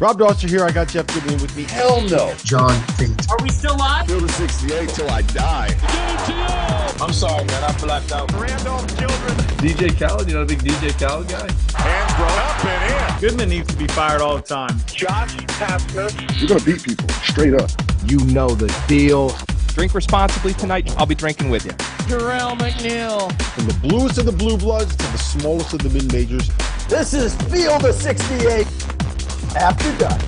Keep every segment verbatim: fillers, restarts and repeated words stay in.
Rob Dauster here. I got Jeff Goodman with me. Hell no. John Fink. Are we still live? Still to sixty-eight till I die. I'm sorry, man. I blacked out. Randolph Children. D J Khaled. You know the big D J Khaled guy? Hands grown up and in. Goodman needs to be fired all the time. Josh Pastor. You're going to beat people straight up. You know the deal. Drink responsibly tonight. I'll be drinking with you. Darrell McNeil. From the bluest of the blue bloods to the smallest of the mid-majors. This is Field of sixty-eight. After dark.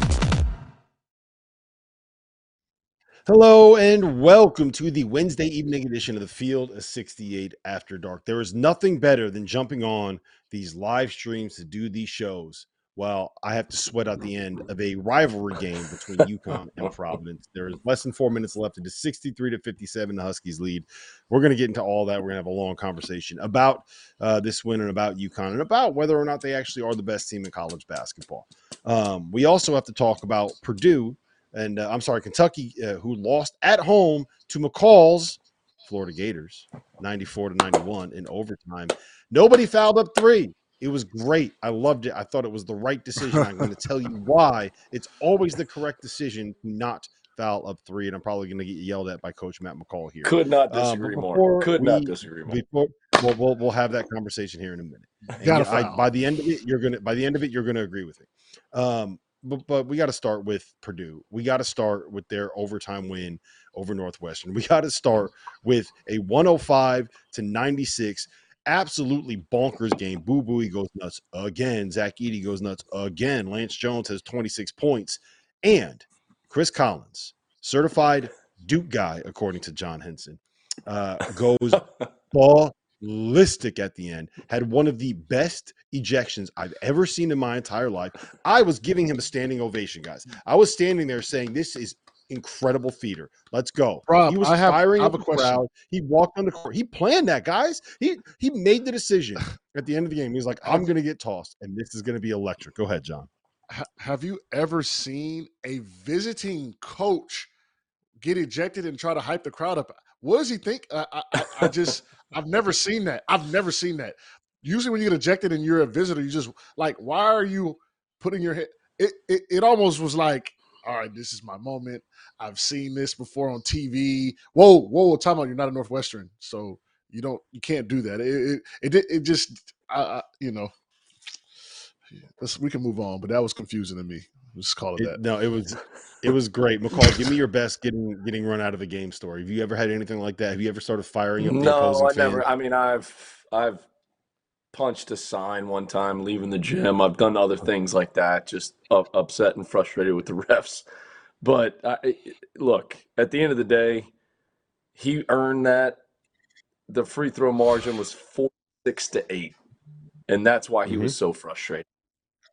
Hello and welcome to the Wednesday evening edition of the Field of sixty-eight After Dark. There is nothing better than jumping on these live streams to do these shows while I have to sweat out the end of a rivalry game between UConn and Providence. There is less than four minutes left. It is sixty-three to fifty-seven, the Huskies lead. We're going to get into all that. We're going to have a long conversation about uh, this win and about UConn and about whether or not they actually are the best team in college basketball. Um, we also have to talk about Purdue. And uh, I'm sorry, Kentucky, uh, who lost at home to McCall's Florida Gators, ninety-four to ninety-one in overtime. Nobody fouled up three. It was great. I loved it. I thought it was the right decision. I'm going to tell you why. It's always the correct decision to not foul up three, and I'm probably going to get yelled at by Coach Matt McCall here. Could not disagree um, more. Could we, not disagree more. Before, we'll, we'll we'll have that conversation here in a minute. Got I, by the end of it, you're going to by the end of it, you're going to agree with me. Um, But, but we got to start with Purdue. We got to start with their overtime win over Northwestern. We got to start with a one oh five to ninety-six, absolutely bonkers game. Boo Boo, he goes nuts again. Zach Edey goes nuts again. Lance Jones has twenty-six points. And Chris Collins, certified Duke guy, according to John Henson, uh, goes ball. Ballistic at the end, had one of the best ejections I've ever seen in my entire life. I was giving him a standing ovation, guys. I was standing there saying, this is incredible theater. Let's go. Rob, he was I have, firing I have up a question. Crowd. He walked on the court. He planned that, guys. He he made the decision at the end of the game. He was like, I'm going to get tossed, and this is going to be electric. Go ahead, John. H- have you ever seen a visiting coach get ejected and try to hype the crowd up? What does he think? I, I, I just – I've never seen that. I've never seen that. Usually when you get ejected and you're a visitor, you just like, why are you putting your head? It, it it almost was like, all right, this is my moment. I've seen this before on T V. Whoa, whoa, time out. You're not a Northwestern. So you don't, you can't do that. It it, it, it just, I, I, you know, let's, we can move on, but that was confusing to me. Let's call it that. It, no, it was it was great. McCall, give me your best getting getting run out of a game story. Have you ever had anything like that? Have you ever started firing up the opposing fans? No, I never. I mean, I've I've punched a sign one time leaving the gym. I've done other things like that, just up, upset and frustrated with the refs. But I, look, at the end of the day, he earned that. The free throw margin was forty-six to eight, and that's why he mm-hmm. was so frustrated.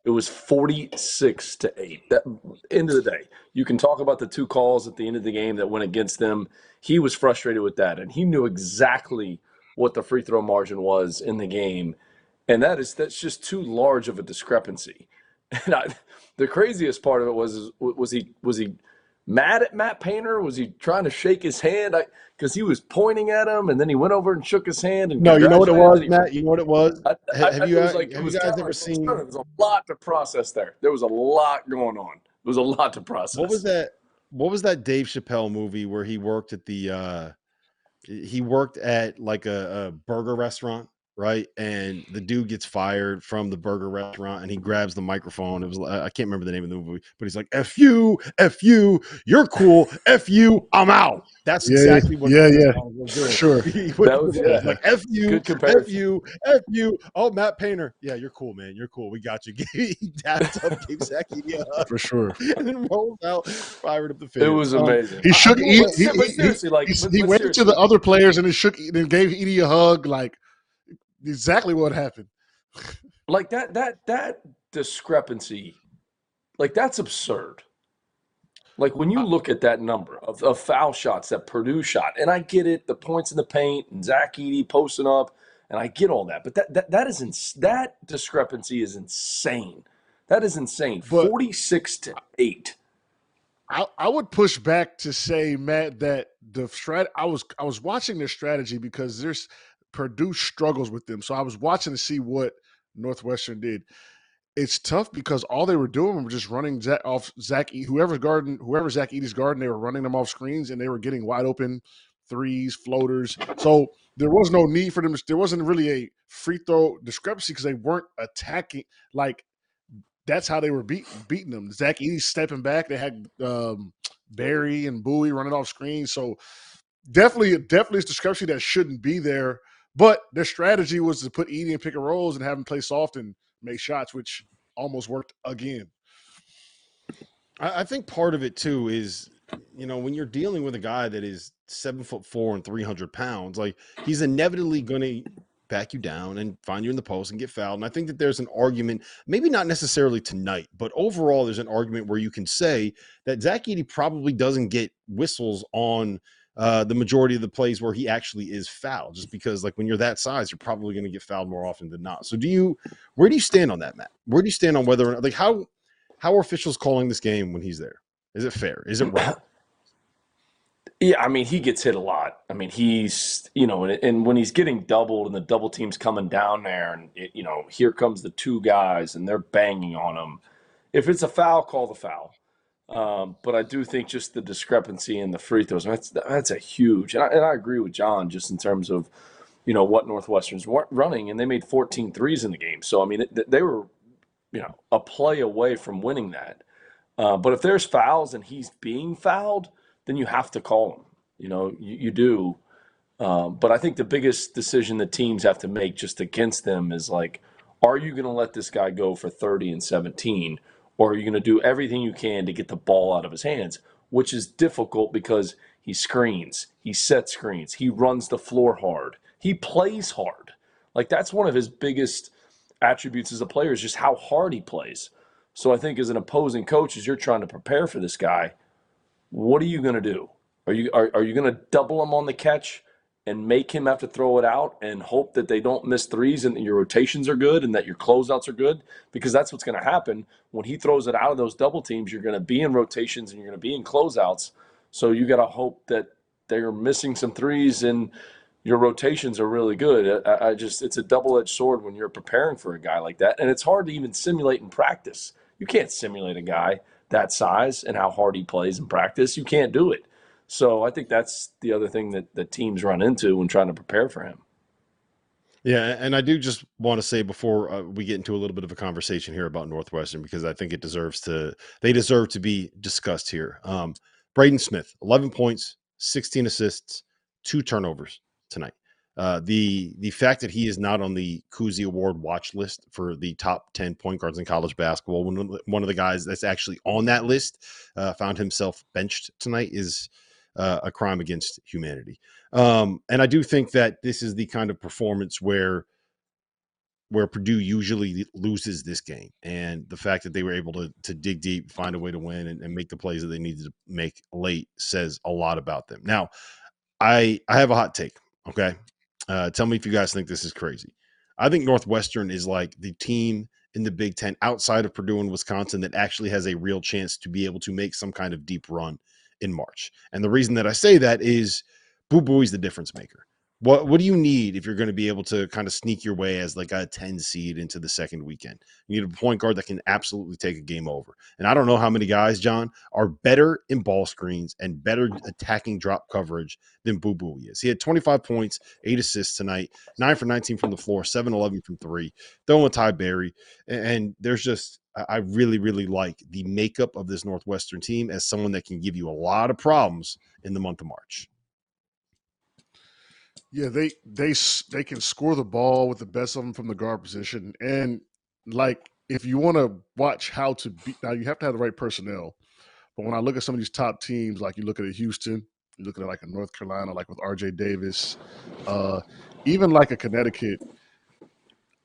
It was forty-six to eight. That, end of the day, you can talk about the two calls at the end of the game that went against them. He was frustrated with that, and he knew exactly what the free throw margin was in the game, and that is that's just too large of a discrepancy. And I, the craziest part of it was was he was he mad at Matt Painter? Was he trying to shake his hand? Because he was pointing at him, and then he went over and shook his hand. And no, you know what it was, Matt? You know what it was? I, I, have I, you, was like, have you guys ever like, seen? There was a lot to process there. There was a lot going on. There was a lot to process. What was that? what was that Dave Chappelle movie where he worked at the uh he worked at like a, a burger restaurant, right? And the dude gets fired from the burger restaurant and he grabs the microphone. It was, I can't remember the name of the movie, but he's like, F you, F you, you're cool. F you, I'm out. That's yeah, exactly yeah, what yeah, yeah. was doing. Sure. He was, that was, yeah. Like, F you, F you, F you. Oh, Matt Painter. Yeah, you're cool, man. You're cool. We got you. He dapped up, gave Zach Edey a hug. For sure. And then rolled out, fired up the field. It was amazing. Um, he shook I, he, he, he, seriously, like, he, but, he but went seriously. to the other players and he shook and gave Edey a hug, like, exactly what happened. Like that, that, that discrepancy, like that's absurd. Like when you look at that number of, of foul shots that Purdue shot, and I get it, the points in the paint and Zach Edey posting up, and I get all that, but that, that, that is, ins- that discrepancy is insane. That is insane. But forty-six to eight. I, I would push back to say, Matt, that the strat, I was, I was watching their strategy because there's, Purdue struggles with them. So I was watching to see what Northwestern did. It's tough because all they were doing were just running Zach off Zach Edey, whoever's guarding, whoever Zach Edey's guarding, they were running them off screens and they were getting wide open threes, floaters. So there was no need for them. There wasn't really a free throw discrepancy because they weren't attacking. Like that's how they were beat, beating them. Zach Edey stepping back. They had um, Barry and Bowie running off screens. So definitely, definitely a discrepancy that shouldn't be there. But their strategy was to put Edey in pick and rolls and have him play soft and make shots, which almost worked again. I, I think part of it too is, you know, when you're dealing with a guy that is seven foot four and three hundred pounds, like he's inevitably going to back you down and find you in the post and get fouled. And I think that there's an argument, maybe not necessarily tonight, but overall there's an argument where you can say that Zach Edey probably doesn't get whistles on Uh, the majority of the plays where he actually is fouled, just because like when you're that size, you're probably going to get fouled more often than not. So do you, where do you stand on that, Matt? Where do you stand on whether or not, like how, how are officials calling this game when he's there? Is it fair? Is it right? Yeah. I mean, he gets hit a lot. I mean, he's, you know, and, and when he's getting doubled and the double team's coming down there and it, you know, here comes the two guys and they're banging on him. If it's a foul, call the foul. Um, but I do think just the discrepancy in the free throws, that's, that's a huge, and I, and I agree with John just in terms of, you know, what Northwestern's running, and they made fourteen threes in the game. So, I mean, they were, you know, a play away from winning that. Uh, but if there's fouls and he's being fouled, then you have to call him, you know, you, you do. Um, but I think the biggest decision that teams have to make just against them is like, are you going to let this guy go for thirty and seventeen? Or are you going to do everything you can to get the ball out of his hands, which is difficult because he screens, he sets screens, he runs the floor hard, he plays hard. Like that's one of his biggest attributes as a player is just how hard he plays. So I think as an opposing coach, as you're trying to prepare for this guy, what are you going to do? Are you are, are you going to double him on the catch and make him have to throw it out and hope that they don't miss threes and that your rotations are good and that your closeouts are good? Because that's what's going to happen. When he throws it out of those double teams, you're going to be in rotations and you're going to be in closeouts. So you got to hope that they're missing some threes and your rotations are really good. I, I just, it's a double-edged sword when you're preparing for a guy like that. And it's hard to even simulate in practice. You can't simulate a guy that size and how hard he plays in practice. You can't do it. So I think that's the other thing that the teams run into when trying to prepare for him. Yeah, and I do just want to say before uh, we get into a little bit of a conversation here about Northwestern, because I think it deserves to – they deserve to be discussed here. Um, Braden Smith, eleven points, sixteen assists, two turnovers tonight. Uh, the the fact that he is not on the Cousy Award watch list for the top ten point guards in college basketball, one, one of the guys that's actually on that list uh, found himself benched tonight is – Uh, a crime against humanity. Um, and I do think that this is the kind of performance where where Purdue usually loses this game. And the fact that they were able to to dig deep, find a way to win, and, and make the plays that they needed to make late says a lot about them. Now, I, I have a hot take, okay? Uh, tell me if you guys think this is crazy. I think Northwestern is like the team in the Big Ten outside of Purdue and Wisconsin that actually has a real chance to be able to make some kind of deep run in March. And the reason that I say that is Boo Booey's the difference maker. What what do you need if you're going to be able to kind of sneak your way as like a ten seed into the second weekend? You need a point guard that can absolutely take a game over. And I don't know how many guys, John, are better in ball screens and better attacking drop coverage than Boo Boo is. He had twenty-five points, eight assists tonight, nine for nineteen from the floor, seven eleven from three, throwing a Ty Berry. And there's just, I really, really like the makeup of this Northwestern team as someone that can give you a lot of problems in the month of March. Yeah, they they they can score the ball with the best of them from the guard position. And, like, if you want to watch how to beat – now, you have to have the right personnel. But when I look at some of these top teams, like you look at a Houston, you look at like a North Carolina, like with R J Davis, uh, even like a Connecticut,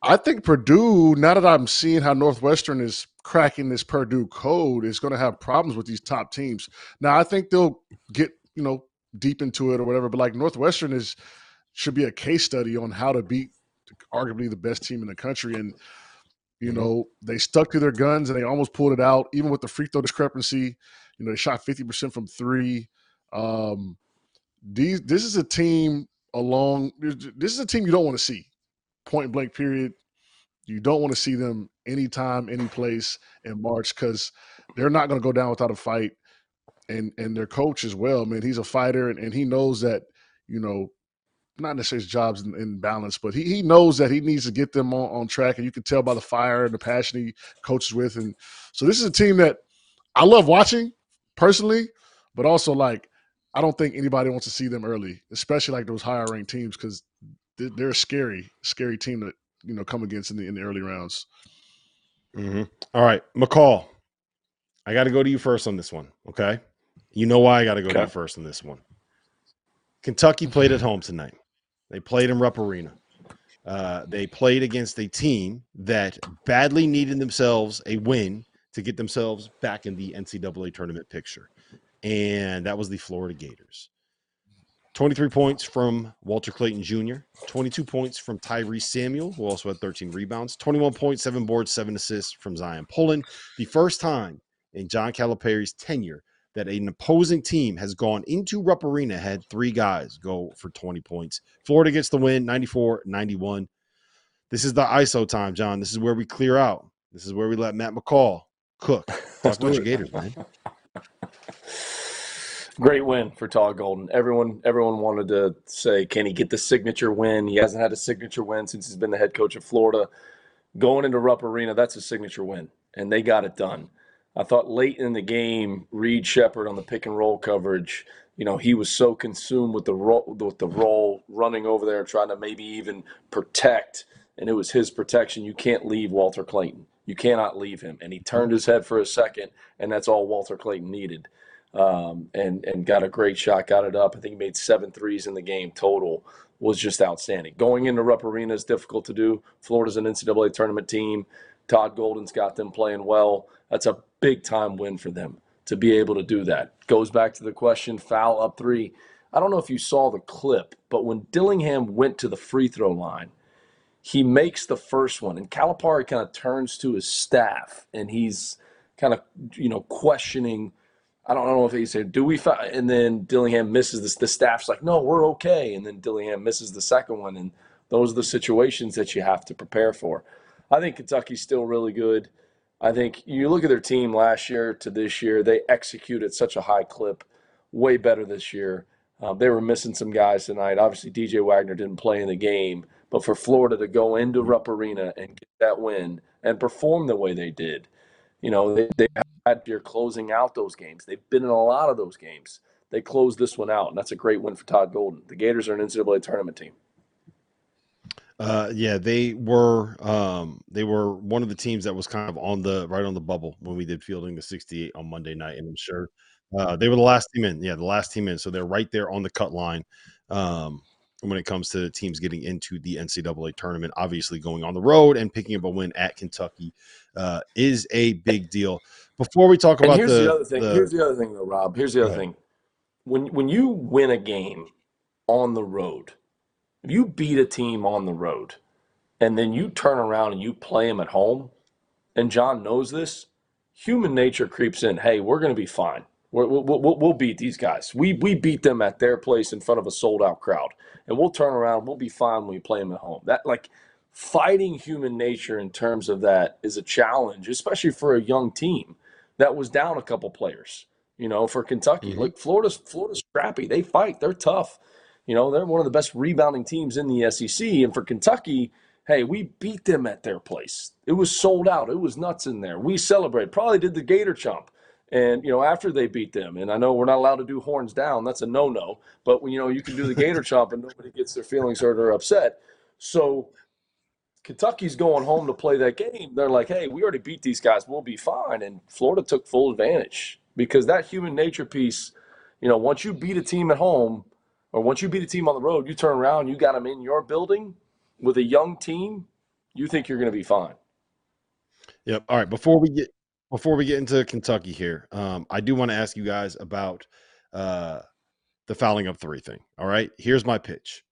I think Purdue, now that I'm seeing how Northwestern is cracking this Purdue code, is going to have problems with these top teams. Now, I think they'll get, you know, deep into it or whatever, but like Northwestern is – should be a case study on how to beat arguably the best team in the country. And, you know, they stuck to their guns and they almost pulled it out, even with the free throw discrepancy. You know, they shot fifty percent from three. Um, these, this is a team along – this is a team you don't want to see, point blank period. You don't want to see them anytime, any place in March because they're not going to go down without a fight. And and their coach as well, man, he's a fighter and, and he knows that, you know, not necessarily his job's in, in balance, but he he knows that he needs to get them on, on track, and you can tell by the fire and the passion he coaches with. And so this is a team that I love watching personally, but also, like, I don't think anybody wants to see them early, especially like those higher-ranked teams because they're a scary, scary team to, you know, come against in the, in the early rounds. Mm-hmm. All right, McCall, I got to go to you first on this one, okay? You know why I got to go okay. to you first on this one. Kentucky played at home tonight. They played in Rupp Arena. Uh, they played against a team that badly needed themselves a win to get themselves back in the N C double A tournament picture, and that was the Florida Gators. twenty-three points from Walter Clayton Junior, twenty-two points from Tyrese Samuel, who also had thirteen rebounds, twenty-one points, seven boards, seven assists from Zion Poland. The first time in John Calipari's tenure that an opposing team has gone into Rupp Arena, had three guys go for twenty points. Florida gets the win, ninety-four ninety-one. This is the I S O time, John. This is where we clear out. This is where we let Matt McCall cook. Talk about your Gators, man. Great win for Todd Golden. Everyone, everyone wanted to say, can he get the signature win? He hasn't had a signature win since he's been the head coach of Florida. Going into Rupp Arena, that's a signature win, and they got it done. I thought late in the game, Reed Sheppard on the pick and roll coverage, you know, he was so consumed with the roll, with the roll running over there, trying to maybe even protect, and it was his protection. You can't leave Walter Clayton. You cannot leave him. And he turned his head for a second, and that's all Walter Clayton needed, um, and, and got a great shot, got it up. I think he made seven threes in the game total. Was just outstanding. Going into Rupp Arena is difficult to do. Florida's an N C double A tournament team. Todd Golden's got them playing well. That's a big-time win for them to be able to do that. Goes back to the question, foul up three. I don't know if you saw the clip, but when Dillingham went to the free throw line, he makes the first one, and Calipari kind of turns to his staff, and he's kind of, you know, questioning. I don't know if he said, do we foul? And then Dillingham misses this. The staff's like, no, we're okay. And then Dillingham misses the second one, and those are the situations that you have to prepare for. I think Kentucky's still really good. I think you look at their team last year to this year, they executed such a high clip, way better this year. Uh, they were missing some guys tonight. Obviously, D J Wagner didn't play in the game, but for Florida to go into Rupp Arena and get that win and perform the way they did, you know, they, they had they're closing out those games. They've been in a lot of those games. They closed this one out, and that's a great win for Todd Golden. The Gators are an N C double A tournament team. Uh, yeah, they were um, they were one of the teams that was kind of on the right on the bubble when we did Fielding the sixty-eight on Monday night, and I'm sure uh, they were the last team in. Yeah, the last team in. So they're right there on the cut line um, when it comes to teams getting into the N C double A tournament. Obviously, going on the road and picking up a win at Kentucky uh, is a big deal. Before we talk and about here's the, the other thing, the, here's the other thing though, Rob. Here's the other thing: when when you win a game on the road. If you beat a team on the road and then you turn around and you play them at home, and John knows this, human nature creeps in. Hey, we're going to be fine. We're, we'll, we'll beat these guys. We we beat them at their place in front of a sold-out crowd. And we'll turn around. We'll be fine when we play them at home. That, like, fighting human nature in terms of that is a challenge, especially for a young team that was down a couple players, you know, for Kentucky. Mm-hmm. Like, Florida's, Florida's scrappy. They fight. They're tough. You know, they're one of the best rebounding teams in the S E C. And for Kentucky, hey, we beat them at their place. It was sold out. It was nuts in there. We celebrated. Probably did the Gator Chomp. And, you know, after they beat them, and I know we're not allowed to do horns down. That's a no-no. But, you know, you can do the Gator Chomp and nobody gets their feelings hurt or upset. So Kentucky's going home to play that game. They're like, hey, we already beat these guys. We'll be fine. And Florida took full advantage because that human nature piece, you know, once you beat a team at home or once you beat a team on the road, you turn around, you got them in your building with a young team, you think you're going to be fine. Yep. All right. Before we get – Before we get into Kentucky here, um, I do want to ask you guys about uh, the fouling up three thing. All right, here's my pitch.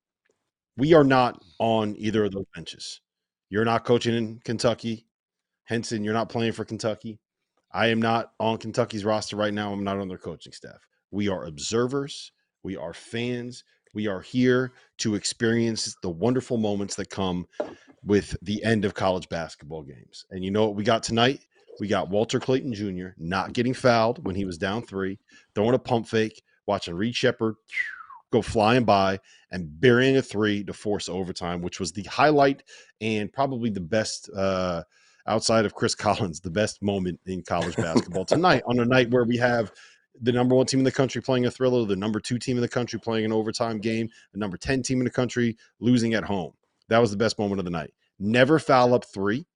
We are not on either of those benches. You're not coaching in Kentucky. Henson, you're not playing for Kentucky. I am not on Kentucky's roster right now. I'm not on their coaching staff. We are observers. We are fans. We are here to experience the wonderful moments that come with the end of college basketball games. And you know what we got tonight? We got Walter Clayton Junior not getting fouled when he was down three, throwing a pump fake, watching Reed Sheppard go flying by and burying a three to force overtime, which was the highlight and probably the best uh, outside of Chris Collins, the best moment in college basketball tonight on a night where we have the number one team in the country playing a thriller, the number two team in the country playing an overtime game, the number ten team in the country losing at home. That was the best moment of the night. Never foul up three.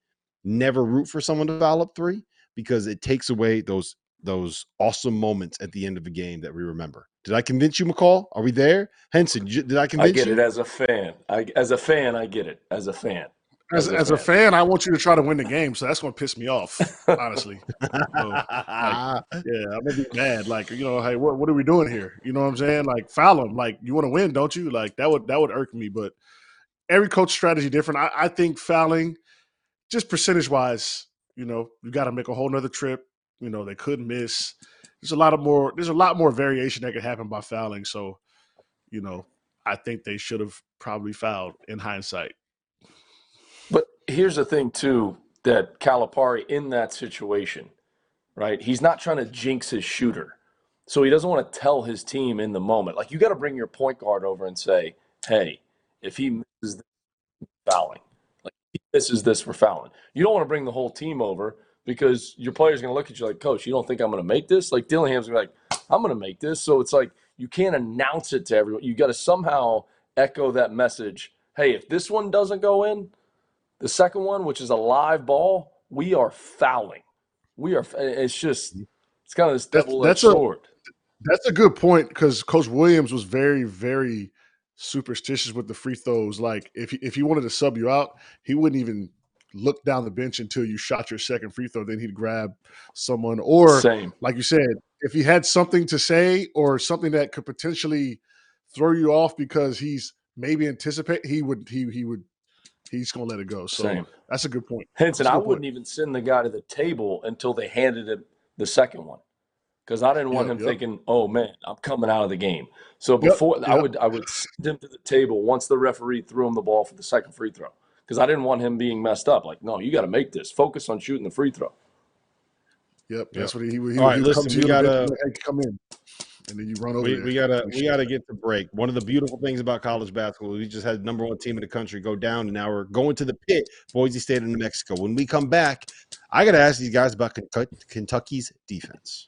Never root for someone to foul up three because it takes away those those awesome moments at the end of a game that we remember. Did I convince you, McCall? Are we there? Henson, did I convince you? I get you? it as a fan. I, as a fan, I get it. As a fan. As, as, a, as fan. a fan, I want you to try to win the game, so that's going to piss me off, honestly. So, like, yeah, I'm going to be mad. Like, you know, hey, what, what are we doing here? You know what I'm saying? Like, foul them. Like, you want to win, don't you? Like, that would, that would irk me. But every coach's strategy different. I, I think fouling – just percentage-wise, you know, you got to make a whole nother trip. You know, they could miss. There's a lot of more. There's a lot more variation that could happen by fouling. So, you know, I think they should have probably fouled in hindsight. But here's the thing, too, that Calipari in that situation, right? He's not trying to jinx his shooter, so he doesn't want to tell his team in the moment. Like, you got to bring your point guard over and say, "Hey, if he misses, fouling." This is this for fouling. You don't want to bring the whole team over because your player's going to look at you like, coach, you don't think I'm going to make this? Like, Dillingham's going to be like, I'm going to make this. So it's like you can't announce it to everyone. You got to somehow echo that message. Hey, if this one doesn't go in, the second one, which is a live ball, we are fouling. We are. It's just it's kind of this double-edged sword. That's a good point because Coach Williams was very, very – superstitious with the free throws. Like if he, if he wanted to sub you out, he wouldn't even look down the bench until you shot your second free throw. Then he'd grab someone or Same. Like you said, if he had something to say or something that could potentially throw you off because he's maybe anticipate, he would he he would he's gonna let it go. So Same. That's a good point. Henson, I wouldn't point. even send the guy to the table until they handed him the second one. Because I didn't want yep, him yep. thinking, "Oh man, I'm coming out of the game." So before yep, yep. I would, I would send him to the table once the referee threw him the ball for the second free throw. Because I didn't want him being messed up. Like, no, you got to make this. Focus on shooting the free throw. Yep, that's yep. what he, he would. All right, listen, we gotta come in, and then you run over. We, we gotta, we gotta get the break. One of the beautiful things about college basketball, we just had the number one team in the country go down, and now we're going to the pit, Boise State of New Mexico. When we come back, I gotta ask these guys about Kentucky's defense.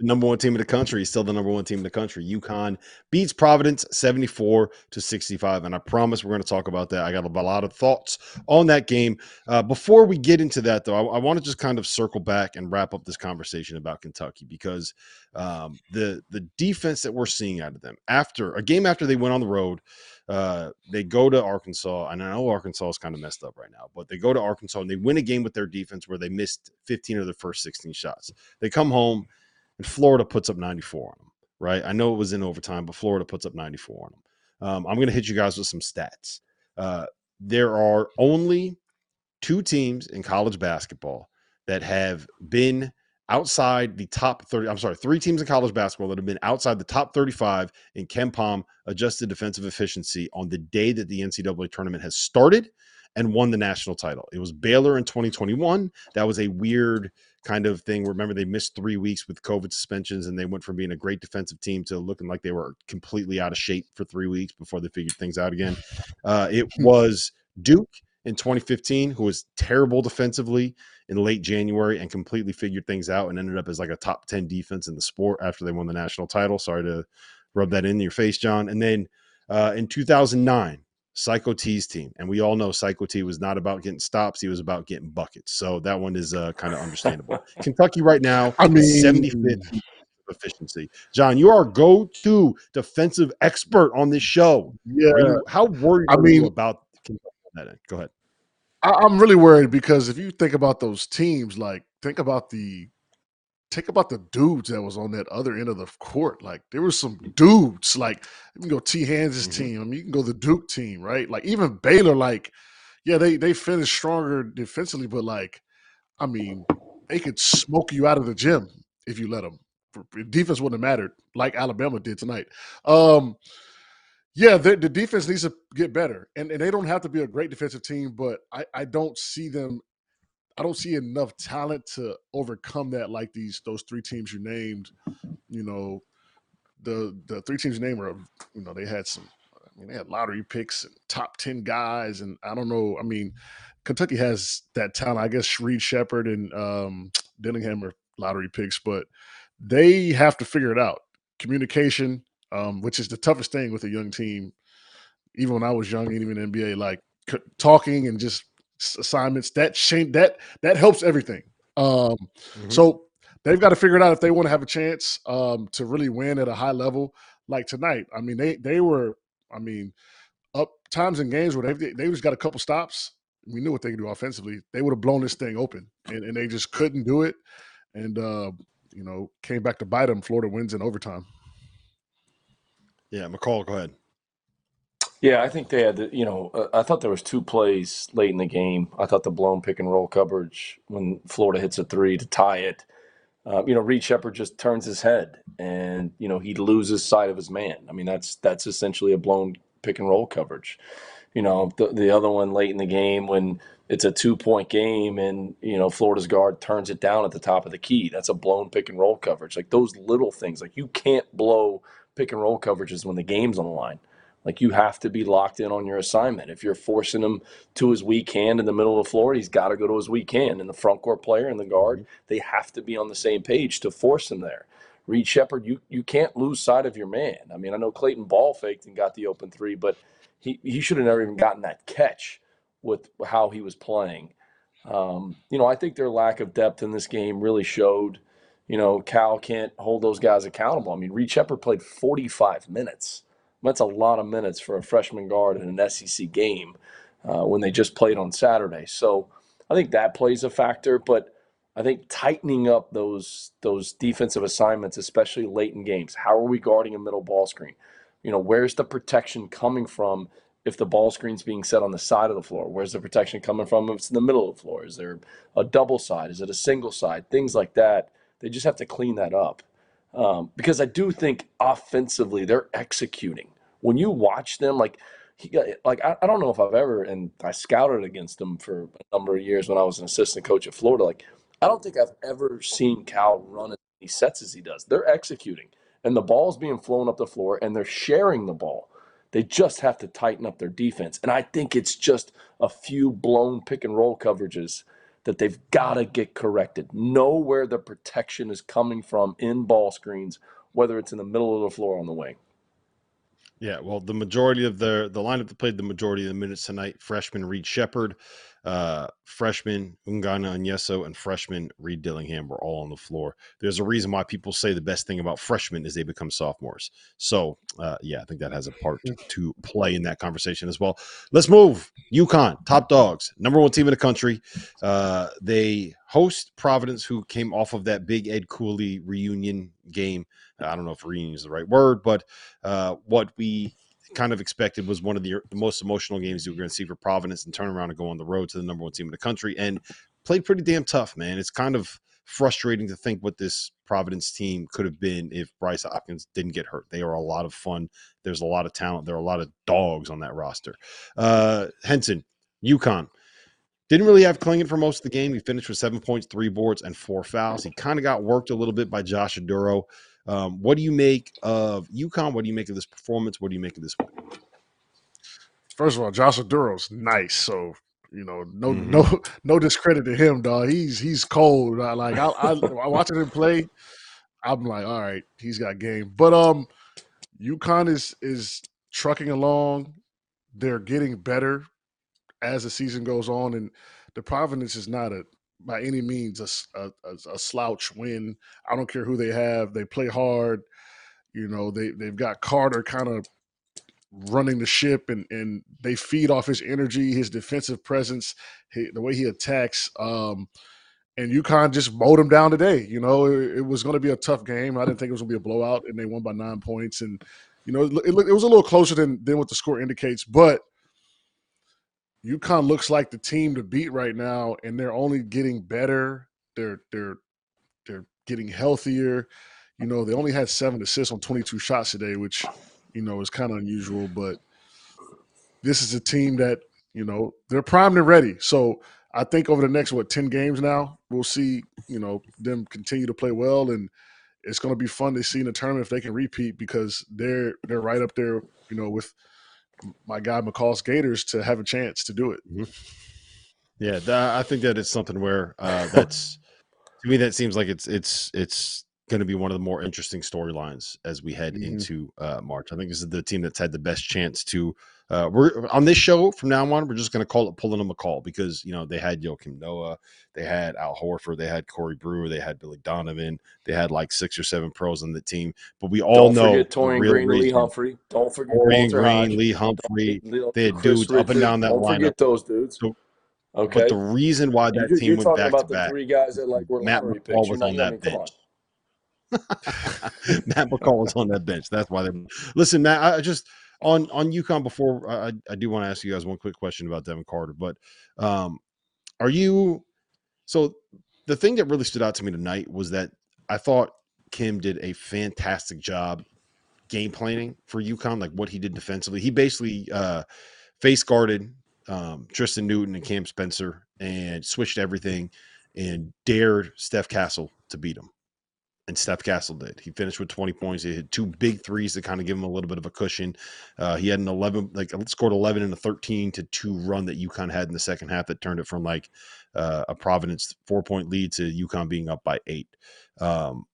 The number one team in the country is still the number one team in the country. UConn beats Providence seventy-four to sixty-five, and I promise we're going to talk about that. I got a lot of thoughts on that game. Uh, before we get into that, though, I, I want to just kind of circle back and wrap up this conversation about Kentucky because um, the the defense that we're seeing out of them after a game after they went on the road, uh, they go to Arkansas, and I know Arkansas is kind of messed up right now, but they go to Arkansas and they win a game with their defense where they missed fifteen of their first sixteen shots. They come home. And Florida puts up ninety-four on them, right? I know it was in overtime, but Florida puts up ninety-four on them. Um, I'm going to hit you guys with some stats. Uh, there are only two teams in college basketball that have been outside the top thirty. I'm sorry, three teams in college basketball that have been outside the top thirty-five in KenPom adjusted defensive efficiency on the day that the N C double A tournament has started and won the national title. It was Baylor in twenty twenty-one. That was a weird kind of thing. Remember, they missed three weeks with COVID suspensions, and they went from being a great defensive team to looking like they were completely out of shape for three weeks before they figured things out again. Uh, it was Duke in twenty fifteen, who was terrible defensively in late January and completely figured things out and ended up as like a top ten defense in the sport after they won the national title. Sorry to rub that in your face, John. And then uh, in two thousand nine, Psycho T's team, and we all know Psycho T was not about getting stops, he was about getting buckets, so that one is uh, kind of understandable. Kentucky right now, I mean, seventy-fifth efficiency. John, you are go-to defensive expert on this show. Yeah, you, how worried I are mean, you about Kentucky? Go ahead. I, I'm really worried because if you think about those teams, like think about the Think about the dudes that was on that other end of the court. Like there were some dudes. Like you can go T. Hans's mm-hmm. team. I mean, you can go the Duke team, right? Like even Baylor. Like yeah, they they finished stronger defensively, but like I mean, they could smoke you out of the gym if you let them. Defense wouldn't have mattered, like Alabama did tonight. Um, yeah, the, the defense needs to get better, and and they don't have to be a great defensive team, but I I don't see them. I don't see enough talent to overcome that. Like these, those three teams you named, you know, the the three teams you named are, you know, they had some. I mean, they had lottery picks and top ten guys, and I don't know. I mean, Kentucky has that talent. I guess Reed Sheppard and um, Dillingham are lottery picks, but they have to figure it out. Communication, um, which is the toughest thing with a young team. Even when I was young, even in the N B A, like c- talking and just. Assignments that change that that helps everything. Um, mm-hmm. So they've got to figure it out if they want to have a chance um, to really win at a high level like tonight. I mean, they they were, I mean, up times in games where they they just got a couple stops. We knew what they could do offensively. They would have blown this thing open, and, and they just couldn't do it. And, uh, you know, came back to bite them. Florida wins in overtime. Yeah, McCall, go ahead. Yeah, I think they had, the, you know, uh, I thought there was two plays late in the game. I thought the blown pick and roll coverage when Florida hits a three to tie it. Uh, you know, Reed Sheppard just turns his head and, you know, he loses sight of his man. I mean, that's that's essentially a blown pick and roll coverage. You know, the, the other one late in the game when it's a two-point game and, you know, Florida's guard turns it down at the top of the key. That's a blown pick and roll coverage. Like those little things. Like you can't blow pick and roll coverages when the game's on the line. Like you have to be locked in on your assignment. If you're forcing him to his weak hand in the middle of the floor, he's got to go to his weak hand. And the front court player and the guard, they have to be on the same page to force him there. Reed Sheppard, you, you can't lose sight of your man. I mean, I know Clayton ball faked and got the open three, but he, he should have never even gotten that catch with how he was playing. Um, you know, I think their lack of depth in this game really showed. You know, Cal can't hold those guys accountable. I mean, Reed Sheppard played forty-five minutes. That's a lot of minutes for a freshman guard in an S E C game uh, when they just played on Saturday. So I think that plays a factor, but I think tightening up those those defensive assignments, especially late in games. How are we guarding a middle ball screen? You know, where's the protection coming from if the ball screen's being set on the side of the floor? Where's the protection coming from if it's in the middle of the floor? Is there a double side? Is it a single side? Things like that. They just have to clean that up. Um, because I do think offensively they're executing. When you watch them, like, he got, like I, I don't know if I've ever, and I scouted against them for a number of years when I was an assistant coach at Florida. Like, I don't think I've ever seen Cal run as many sets as he does. They're executing, and the ball's being flown up the floor, and they're sharing the ball. They just have to tighten up their defense. And I think it's just a few blown pick and roll coverages that they've got to get corrected. Know where the protection is coming from in ball screens, whether it's in the middle of the floor or on the wing. Yeah, well, the majority of their the lineup that played the majority of the minutes tonight: freshman Reed Sheppard, uh, freshman Ungana Onyeso, and freshman Reed Dillingham were all on the floor. There's a reason why people say the best thing about freshmen is they become sophomores. So, uh, yeah, I think that has a part to, to play in that conversation as well. Let's move. UConn, top dogs, number one team in the country. Uh, they host Providence, who came off of that big Ed Cooley reunion game. I don't know if reunion is the right word, but uh, what we kind of expected was one of the, the most emotional games you were going to see for Providence, and turn around and go on the road to the number one team in the country and played pretty damn tough, man. It's kind of frustrating to think what this Providence team could have been if Bryce Hopkins didn't get hurt. They are a lot of fun. There's a lot of talent. There are a lot of dogs on that roster. Uh, Henson, UConn. Didn't really have Klingon for most of the game. He finished with seven points, three boards, and four fouls. He kind of got worked a little bit by Josh Oduro. Um, what do you make of UConn? What do you make of this performance? What do you make of this win? First of all, Josh Oduro's nice, so you know, no, mm-hmm. no, no discredit to him, dog. He's he's cold. I, like I, I, I watching him play, I'm like, all right, he's got game. But um, UConn is is trucking along. They're getting better as the season goes on, and the Providence is not a. by any means a, a, a slouch win. I don't care who they have. They play hard. You know, they, they've got Carter kind of running the ship, and, and they feed off his energy, his defensive presence, he, the way he attacks. Um, and UConn just mowed him down today. You know, it, it was going to be a tough game. I didn't think it was going to be a blowout, and they won by nine points. And, you know, it, it, it was a little closer than, than what the score indicates, but UConn looks like the team to beat right now, and they're only getting better. They're they're they're getting healthier. You know, they only had seven assists on twenty-two shots today, which, you know, is kind of unusual. But this is a team that, you know, they're primed and ready. So I think over the next, what, ten games now, we'll see, you know, them continue to play well. And it's going to be fun to see in the tournament if they can repeat, because they're they're right up there, you know, with – my guy McCall's Gators to have a chance to do it. Mm-hmm. Yeah, th- I think that it's something where uh, that's to me that seems like it's it's it's going to be one of the more interesting storylines as we head mm-hmm. into uh, March. I think this is the team that's had the best chance to uh, – we're on this show from now on, we're just going to call it pulling a McCall because, you know, they had Joakim Noah, they had Al Horford, they had Corey Brewer, they had Billy Donovan, they had like six or seven pros on the team. But we all Don't know – Don't forget Torian Green, reason. Lee Humphrey. Don't forget Torian Green, Hodge. Lee Humphrey. Don't they had Chris dudes Richard. Up and down that Don't lineup. Don't forget those dudes. So, okay. But the reason why that you're, team you're went back to back, like Matt McCall was on that bench. Matt McCall was on that bench. That's why they listen. Matt, I just on on UConn before I, I do want to ask you guys one quick question about Devin Carter. But um, are you so the thing that really stood out to me tonight was that I thought Kim did a fantastic job game planning for UConn, like what he did defensively. He basically uh, face guarded. Um, Tristan Newton and Cam Spencer and switched everything and dared Steph Castle to beat him. And Steph Castle did. He finished with twenty points. He had two big threes to kind of give him a little bit of a cushion. Uh, he had an eleven, like scored eleven and a thirteen to two run that UConn had in the second half that turned it from like uh, a Providence four point lead to UConn being up by eight. Um,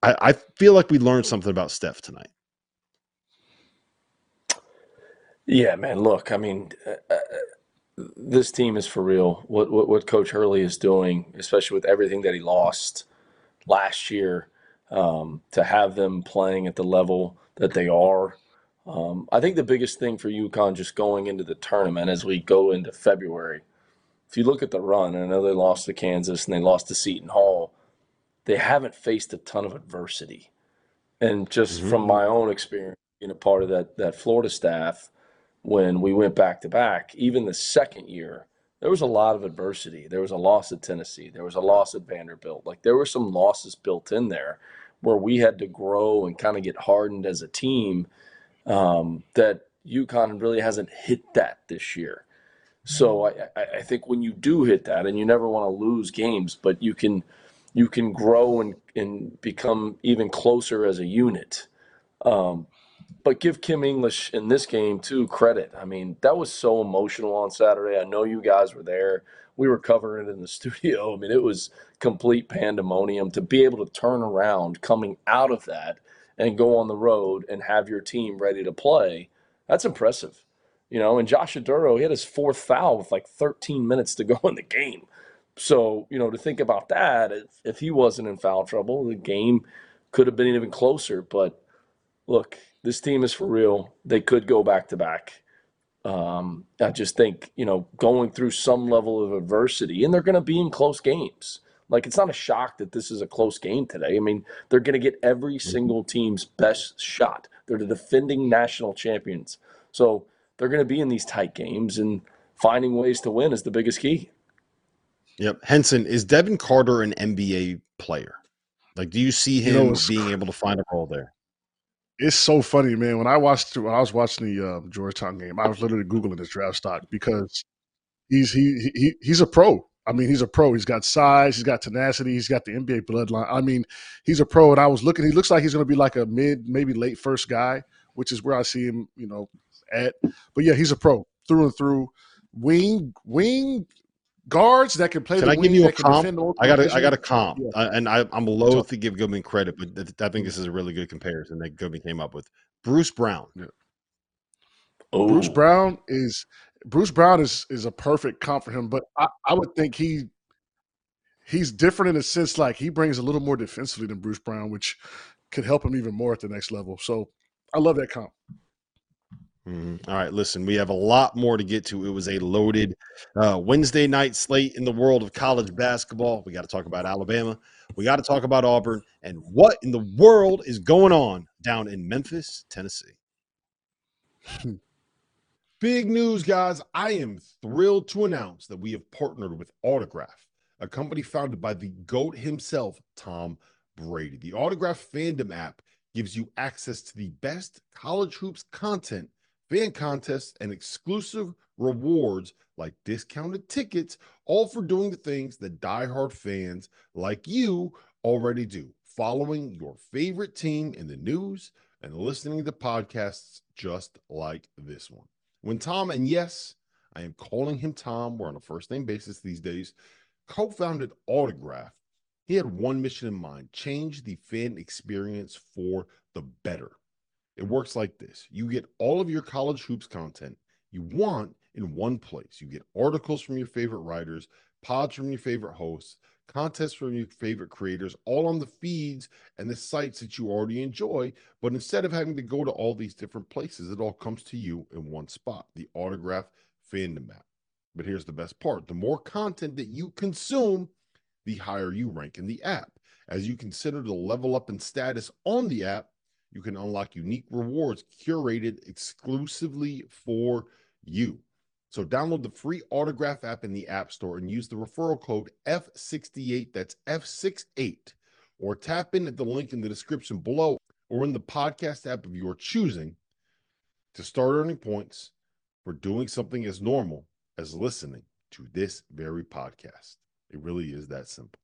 I, I feel like we learned something about Steph tonight. Yeah, man, look, I mean, uh, this team is for real. What, what what Coach Hurley is doing, especially with everything that he lost last year, um, to have them playing at the level that they are. Um, I think the biggest thing for UConn just going into the tournament as we go into February, if you look at the run, and I know they lost to Kansas and they lost to Seton Hall, they haven't faced a ton of adversity. And just mm-hmm. from my own experience being a part of that that Florida staff, when we went back-to-back, even the second year, there was a lot of adversity. There was a loss at Tennessee. There was a loss at Vanderbilt. Like, there were some losses built in there where we had to grow and kind of get hardened as a team um, that UConn really hasn't hit that this year. So I, I think when you do hit that, and you never want to lose games, but you can you can grow and, and become even closer as a unit. Um But give Kim English in this game, too, credit. I mean, that was so emotional on Saturday. I know you guys were there. We were covering it in the studio. I mean, it was complete pandemonium. To be able to turn around coming out of that and go on the road and have your team ready to play, that's impressive. You know, and Josh Oduro, he had his fourth foul with like thirteen minutes to go in the game. So, you know, to think about that, if, if he wasn't in foul trouble, the game could have been even closer. But, look – this team is for real. They could go back-to-back. Um, I just think, you know, going through some level of adversity, and they're going to be in close games. Like, it's not a shock that this is a close game today. I mean, they're going to get every single team's best shot. They're the defending national champions. So they're going to be in these tight games, and finding ways to win is the biggest key. Yep. Henson, is Devin Carter an N B A player? Like, do you see him you know, being able to find a role there? It's so funny, man. When I watched, when I was watching the uh, Georgetown game, I was literally googling his draft stock because he's he he he's a pro. I mean, he's a pro. He's got size, he's got tenacity, he's got the N B A bloodline. I mean, he's a pro. And I was looking. He looks like he's going to be like a mid, maybe late first guy, which is where I see him, you know, at. But yeah, he's a pro through and through. Wing wing guards that can play. Can the I wing, give you a comp? I got a, I got a comp, yeah. I, and I, I'm loath to give Goodman credit, but th- I think this is a really good comparison that Goodman came up with. Bruce Brown. Yeah. Oh. Bruce Brown is Bruce Brown is is a perfect comp for him, but I, I would think he he's different in a sense like he brings a little more defensively than Bruce Brown, which could help him even more at the next level. So I love that comp. Mm-hmm. All right, listen, we have a lot more to get to. It was a loaded uh, Wednesday night slate in the world of college basketball. We got to talk about Alabama. We got to talk about Auburn. And what in the world is going on down in Memphis, Tennessee? Big news, guys. I am thrilled to announce that we have partnered with Autograph, a company founded by the GOAT himself, Tom Brady. The Autograph fandom app gives you access to the best college hoops content, fan contests, and exclusive rewards like discounted tickets, all for doing the things that diehard fans like you already do. Following your favorite team in the news and listening to podcasts just like this one. When Tom, and yes, I am calling him Tom, we're on a first name basis these days, co-founded Autograph, He had one mission in mind: change the fan experience for the better. It works like this. You get all of your college hoops content you want in one place. You get articles from your favorite writers, pods from your favorite hosts, contests from your favorite creators, all on the feeds and the sites that you already enjoy. But instead of having to go to all these different places, it all comes to you in one spot, the Autograph Fandom app. But here's the best part. The more content that you consume, the higher you rank in the app. As you consider the level up in status on the app, you can unlock unique rewards curated exclusively for you. So download the free Autograph app in the App Store and use the referral code F sixty-eight, that's F sixty-eight, or tap in at the link in the description below or in the podcast app of your choosing to start earning points for doing something as normal as listening to this very podcast. It really is that simple.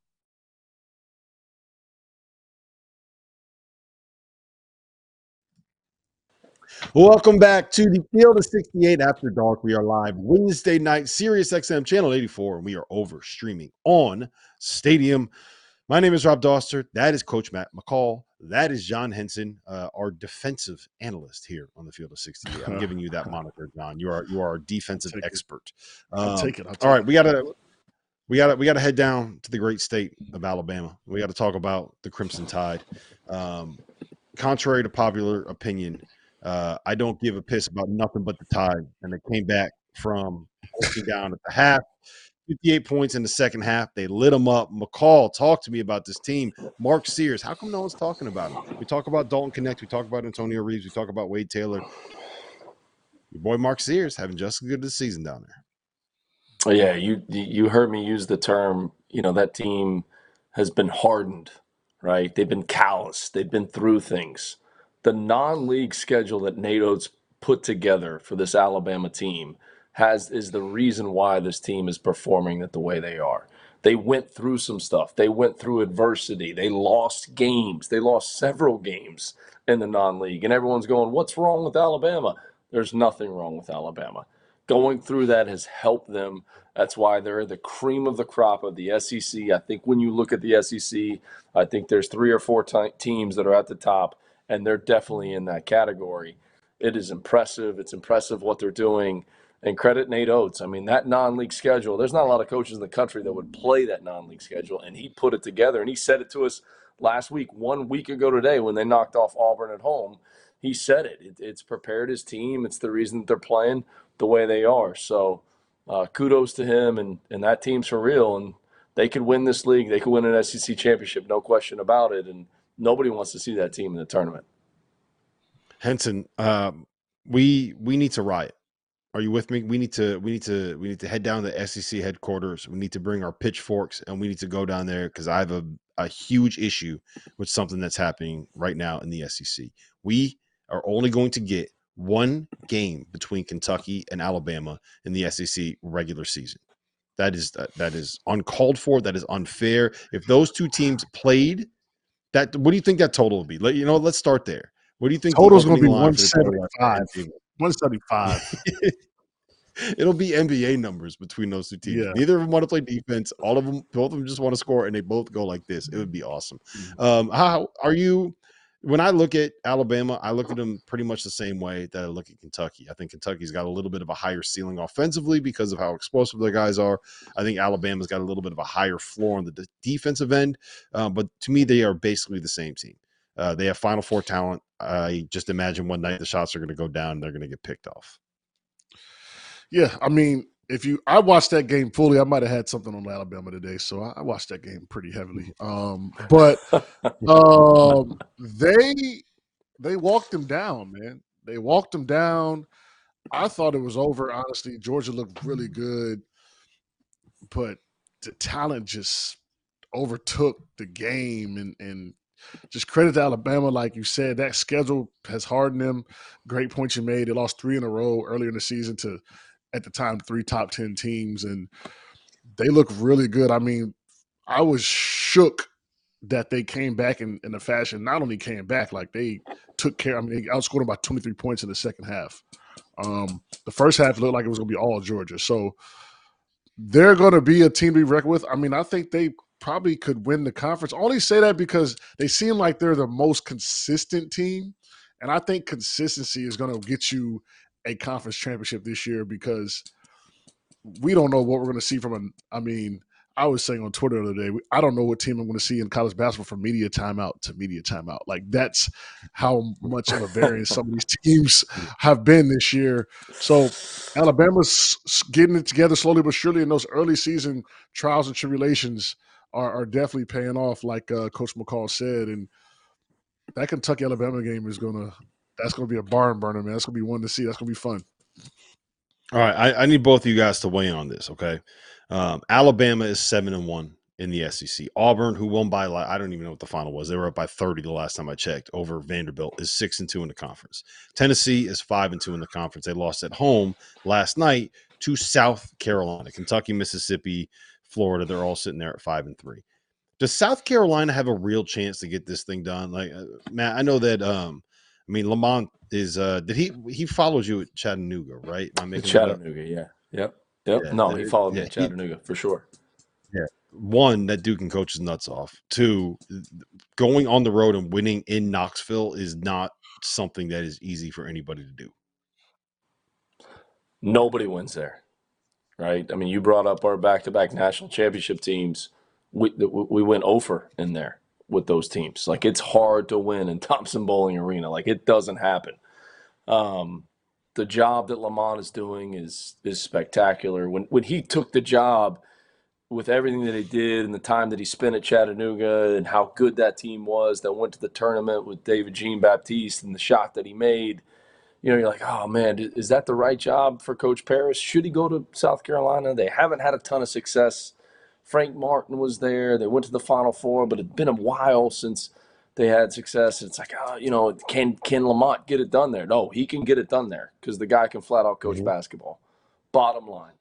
Welcome back to the Field of sixty-eight After Dark. We are live Wednesday night, Sirius X M Channel eighty-four, and we are over streaming on Stadium. My name is Rob Dauster. That is Coach Matt McCall. That is John Henson, uh, our defensive analyst here on the Field of sixty-eight. I'm giving you that moniker, John. You are you are a defensive I'll expert. Um, I'll take it. I'll take all right, it. we gotta we gotta we gotta head down to the great state of Alabama. We gotta talk about the Crimson Tide. Um, contrary to popular opinion, Uh, I don't give a piss about nothing but the Tide, and they came back from down at the half, fifty-eight points in the second half. They lit them up. McCall, talk to me about this team. Mark Sears, how come no one's talking about him? We talk about Dalton Connect, we talk about Antonio Reeves, we talk about Wade Taylor. Your boy Mark Sears having just as good a season down there. Oh, yeah, you you heard me use the term. You know that team has been hardened, right? They've been callous. They've been through things. The non-league schedule that Nate Oates put together for this Alabama team has is the reason why this team is performing that the way they are. They went through some stuff. They went through adversity. They lost games. They lost several games in the non-league. And everyone's going, what's wrong with Alabama? There's nothing wrong with Alabama. Going through that has helped them. That's why they're the cream of the crop of the S E C. I think when you look at the S E C, I think there's three or four t- teams that are at the top, and they're definitely in that category. It is impressive. It's impressive what they're doing. And credit Nate Oates. I mean, that non-league schedule, there's not a lot of coaches in the country that would play that non-league schedule, and he put it together. And he said it to us last week, one week ago today, when they knocked off Auburn at home. He said it. it it's prepared his team. It's the reason that they're playing the way they are. So uh, kudos to him, and, and that team's for real. And they could win this league. They could win an S E C championship, no question about it. And nobody wants to see that team in the tournament. Henson, um, we we need to riot. Are you with me? We need to we need to we need to head down to S E C headquarters. We need to bring our pitchforks and we need to go down there because I have a, a huge issue with something that's happening right now in the S E C. We are only going to get one game between Kentucky and Alabama in the S E C regular season. That is that, that is uncalled for. That is unfair. If those two teams played. That what do you think that total will be? Let, you know, let's start there. What do you think total's going to be? one seventy-five. one seventy-five. It'll be N B A numbers between those two teams. Yeah. Neither of them want to play defense. All of them, both of them just want to score, and they both go like this. It would be awesome. Mm-hmm. Um, how are you? When I look at Alabama, I look at them pretty much the same way that I look at Kentucky. I think Kentucky's got a little bit of a higher ceiling offensively because of how explosive their guys are. I think Alabama's got a little bit of a higher floor on the de- defensive end. Uh, but to me, they are basically the same team. Uh, they have Final Four talent. I just imagine one night the shots are going to go down and they're going to get picked off. Yeah, I mean, if you, I watched that game fully. I might have had something on Alabama today, so I watched that game pretty heavily. Um, but um, they they walked them down, man. They walked them down. I thought it was over, honestly. Georgia looked really good, but the talent just overtook the game. And, and just credit to Alabama, like you said. That schedule has hardened them. Great point you made. They lost three in a row earlier in the season to – at the time, three top ten teams, and they look really good. I mean, I was shook that they came back in, in a fashion, not only came back, like they took care. I mean, they outscored them by twenty-three points in the second half. Um, the first half looked like it was going to be all Georgia. So they're going to be a team to be reckoned with. I mean, I think they probably could win the conference. I only say that because they seem like they're the most consistent team, and I think consistency is going to get you a conference championship this year because we don't know what we're going to see from an – I mean, I was saying on Twitter the other day, I don't know what team I'm going to see in college basketball from media timeout to media timeout. Like, that's how much of a variance some of these teams have been this year. So Alabama's getting it together slowly but surely, in those early season trials and tribulations are, are definitely paying off, like uh, Coach McCall said. And that Kentucky-Alabama game is going to – that's going to be a barn burner, man. That's going to be one to see. That's going to be fun. All right, I, I need both of you guys to weigh in on this, okay? Um, Alabama is seven and one in the S E C. Auburn, who won by like, I don't even know what the final was. They were up by thirty the last time I checked over Vanderbilt, is six and two in the conference. Tennessee is five and two in the conference. They lost at home last night to South Carolina. Kentucky, Mississippi, Florida, they're all sitting there at five and three. Does South Carolina have a real chance to get this thing done? Like, uh, Matt, I know that. Um, I mean, Lamont is. Uh, did he? He follows you at Chattanooga, right? Am I making Chattanooga, yeah, yep. Yep. Yeah, no, he followed me yeah, in Chattanooga he, for sure. Yeah. One, that Duke and coach is nuts off. Two, going on the road and winning in Knoxville is not something that is easy for anybody to do. Nobody wins there, right? I mean, you brought up our back-to-back national championship teams. We we went over in there with those teams. Like, it's hard to win in Thompson Bowling Arena. Like, it doesn't happen. Um. The job that Lamont is doing is is spectacular. When when he took the job, with everything that he did and the time that he spent at Chattanooga and how good that team was, that went to the tournament with David Jean-Baptiste and the shot that he made, you know, you're like, oh, man, is that the right job for Coach Paris? Should he go to South Carolina? They haven't had a ton of success. Frank Martin was there. They went to the Final Four, but it's been a while since they had success. It's like, oh, you know, can can Lamont get it done there? No, he can get it done there because the guy can flat out coach mm-hmm. basketball. Bottom line,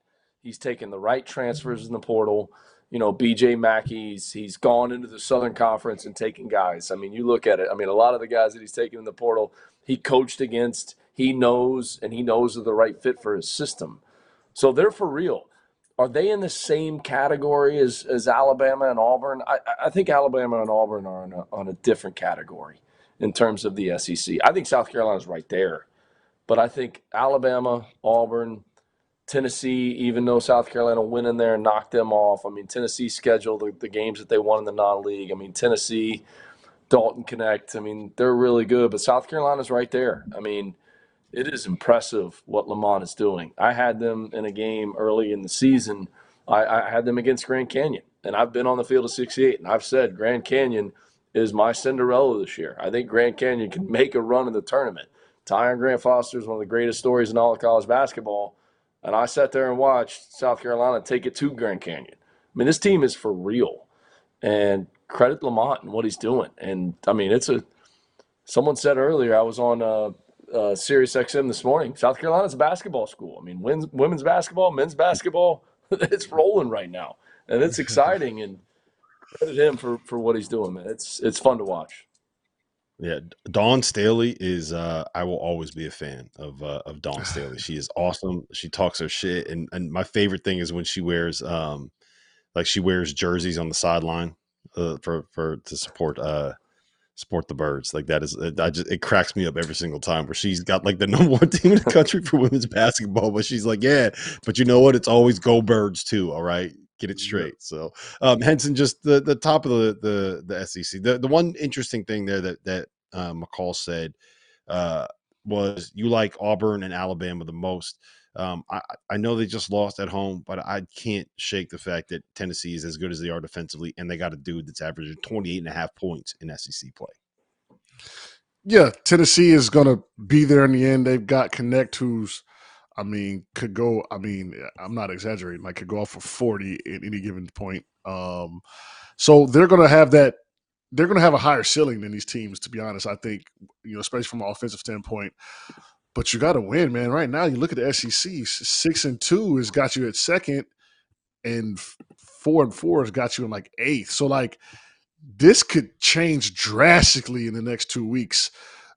he's taking the right transfers in the portal. You know, B J Mackey's he's gone into the Southern Conference and taking guys. I mean, you look at it. I mean, a lot of the guys that he's taken in the portal, he coached against. He knows, and he knows are the right fit for his system. So they're for real. Are they in the same category as, as Alabama and Auburn? I, I think Alabama and Auburn are on a, on a different category in terms of the S E C. I think South Carolina's right there. But I think Alabama, Auburn, Tennessee, even though South Carolina went in there and knocked them off. I mean, Tennessee scheduled the, the games that they won in the non-league. I mean, Tennessee, Dalton Connect. I mean, they're really good. But South Carolina's right there. I mean, it is impressive what Lamont is doing. I had them in a game early in the season. I, I had them against Grand Canyon, and I've been on the field of sixty-eight, and I've said Grand Canyon is my Cinderella this year. I think Grand Canyon can make a run in the tournament. Tyron Grant Foster is one of the greatest stories in all of college basketball, and I sat there and watched South Carolina take it to Grand Canyon. I mean, this team is for real, and credit Lamont and what he's doing. And, I mean, it's a – someone said earlier, I was on uh, – Uh, Sirius X M this morning. South Carolina's a basketball school. I mean, wins, women's basketball, men's basketball, it's rolling right now. And it's exciting. And credit him for, for what he's doing, man. It's it's fun to watch. Yeah, Dawn Staley is uh, – I will always be a fan of uh, of Dawn Staley. She is awesome. She talks her shit. And, and my favorite thing is when she wears um, – like she wears jerseys on the sideline uh, for, for to support uh, – Support the Birds. Like, that is, I just, it cracks me up every single time where she's got like the number one team in the country for women's basketball, but she's like, yeah, but you know what? It's always go Birds too. All right. Get it straight. So um, Henson, just the, the top of the, the, the S E C, the, the one interesting thing there that, that uh, McCall said uh, was you like Auburn and Alabama the most. Um, I, I know they just lost at home, but I can't shake the fact that Tennessee is as good as they are defensively, and they got a dude that's averaging twenty-eight and a half points in S E C play. Yeah, Tennessee is going to be there in the end. They've got Connect, who's, I mean, could go, I mean, I'm not exaggerating, like could go off for forty at any given point. Um, so they're going to have that, they're going to have a higher ceiling than these teams, to be honest, I think, you know, especially from an offensive standpoint. But you got to win, man. Right now, you look at the S E C, six and two has got you at second, and four and four has got you in like eighth. So, like, this could change drastically in the next two weeks.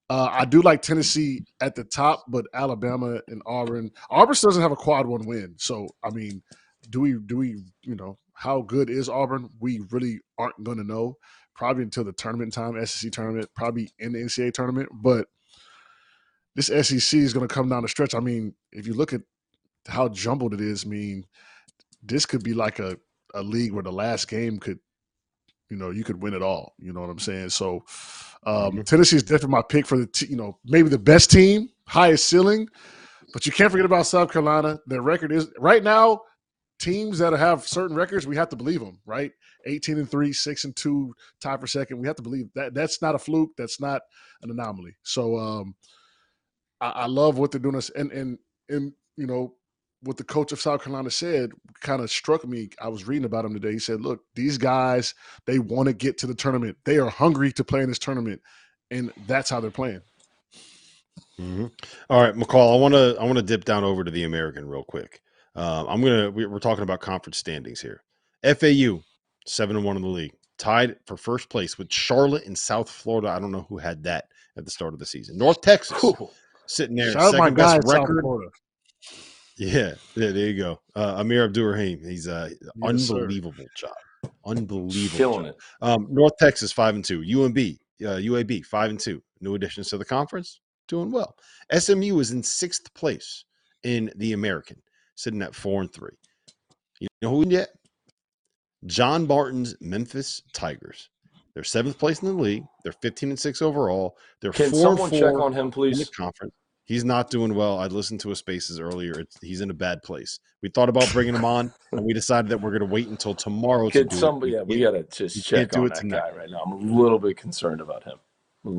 Uh, I do like Tennessee at the top, but Alabama and Auburn. Auburn doesn't have a quad one win. So, I mean, do we do we you know how good is Auburn, we really aren't going to know probably until the tournament time, S E C tournament, probably in the N C double A tournament. But this S E C is going to come down the stretch. I mean, if you look at how jumbled it is, I mean, this could be like a, a league where the last game could, you know, you could win it all. You know what I'm saying? So um, Tennessee is definitely my pick for the, t- you know, maybe the best team, highest ceiling. But you can't forget about South Carolina. Their record is right now. Teams that have certain records, we have to believe them, right? eighteen and three, six and two, tied for second. We have to believe that. That's not a fluke. That's not an anomaly. So um, I, I love what they're doing. And and and you know what the coach of South Carolina said kind of struck me. I was reading about him today. He said, "Look, these guys, they want to get to the tournament. They are hungry to play in this tournament, and that's how they're playing." Mm-hmm. All right, McCall, I want to I want to dip down over to the American real quick. Um, I'm gonna we, we're talking about conference standings here. F A U seven and one in the league, tied for first place with Charlotte and South Florida. I don't know who had that at the start of the season. North Texas cool. sitting there, shout second best record. Yeah, yeah, there you go. Uh, Amir Abdurrahim, he's uh, yes, unbelievable sir. job, unbelievable. Killing job. it. Um, North Texas five and two, U M B, uh, U A B five and two. New additions to the conference. Doing well. S M U is in sixth place in the American, sitting at four and three. You know who yet? John Martin's Memphis Tigers. They're seventh place in the league. They're fifteen and six overall. They're Can four someone four check on him, please? In the conference. He's not doing well. I listened to his spaces earlier. It's, he's in a bad place. We thought about bringing him on, and we decided that we're going to wait until tomorrow. Could to somebody? It. Yeah, we got to just check on that tonight. guy right now. I'm a little bit concerned about him.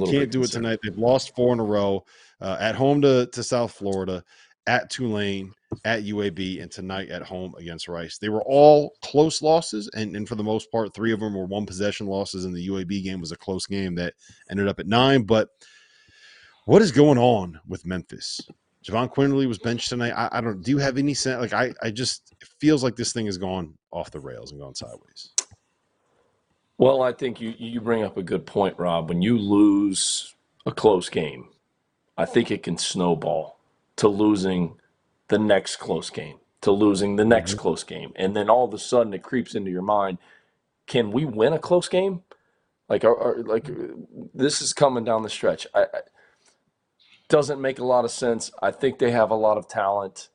Can't do it tonight. They've lost four in a row, uh, at home to, to South Florida, at Tulane, at U A B, and tonight at home against Rice. They were all close losses, and, and for the most part, three of them were one possession losses, and the U A B game was a close game that ended up at nine. But what is going on with Memphis? Javon Quinterly was benched tonight. I, I don't. Do you have any sense? Like I, I just it feels like this thing has gone off the rails and gone sideways. Well, I think you, you bring up a good point, Rob. When you lose a close game, I think it can snowball to losing the next close game, to losing the next mm-hmm. close game. And then all of a sudden it creeps into your mind, can we win a close game? Like, are, are, like this is coming down the stretch. I, I, doesn't make a lot of sense. I think they have a lot of talent.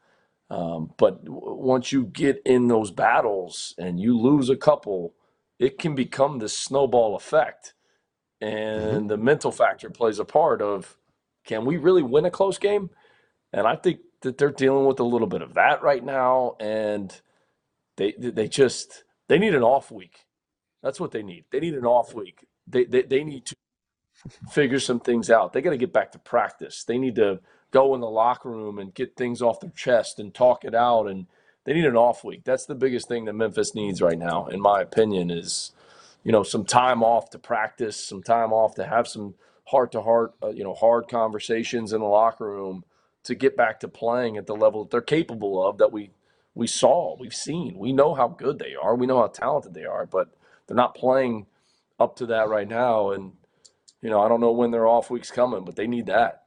Um, but w- once you get in those battles and you lose a couple – it can become this snowball effect, and mm-hmm. the mental factor plays a part of, can we really win a close game? And I think that they're dealing with a little bit of that right now, and they they just they need an off week. That's what they need. They need an off week. They they, they need to figure some things out. They got to get back to practice. They need to go in the locker room and get things off their chest and talk it out, and they need an off week. That's the biggest thing that Memphis needs right now, in my opinion, is, you know, some time off to practice, some time off to have some heart-to-heart, uh, you know, hard conversations in the locker room to get back to playing at the level that they're capable of, that we we saw, we've seen. We know how good they are. We know how talented they are, but they're not playing up to that right now. And, you know, I don't know when their off week's coming, but they need that.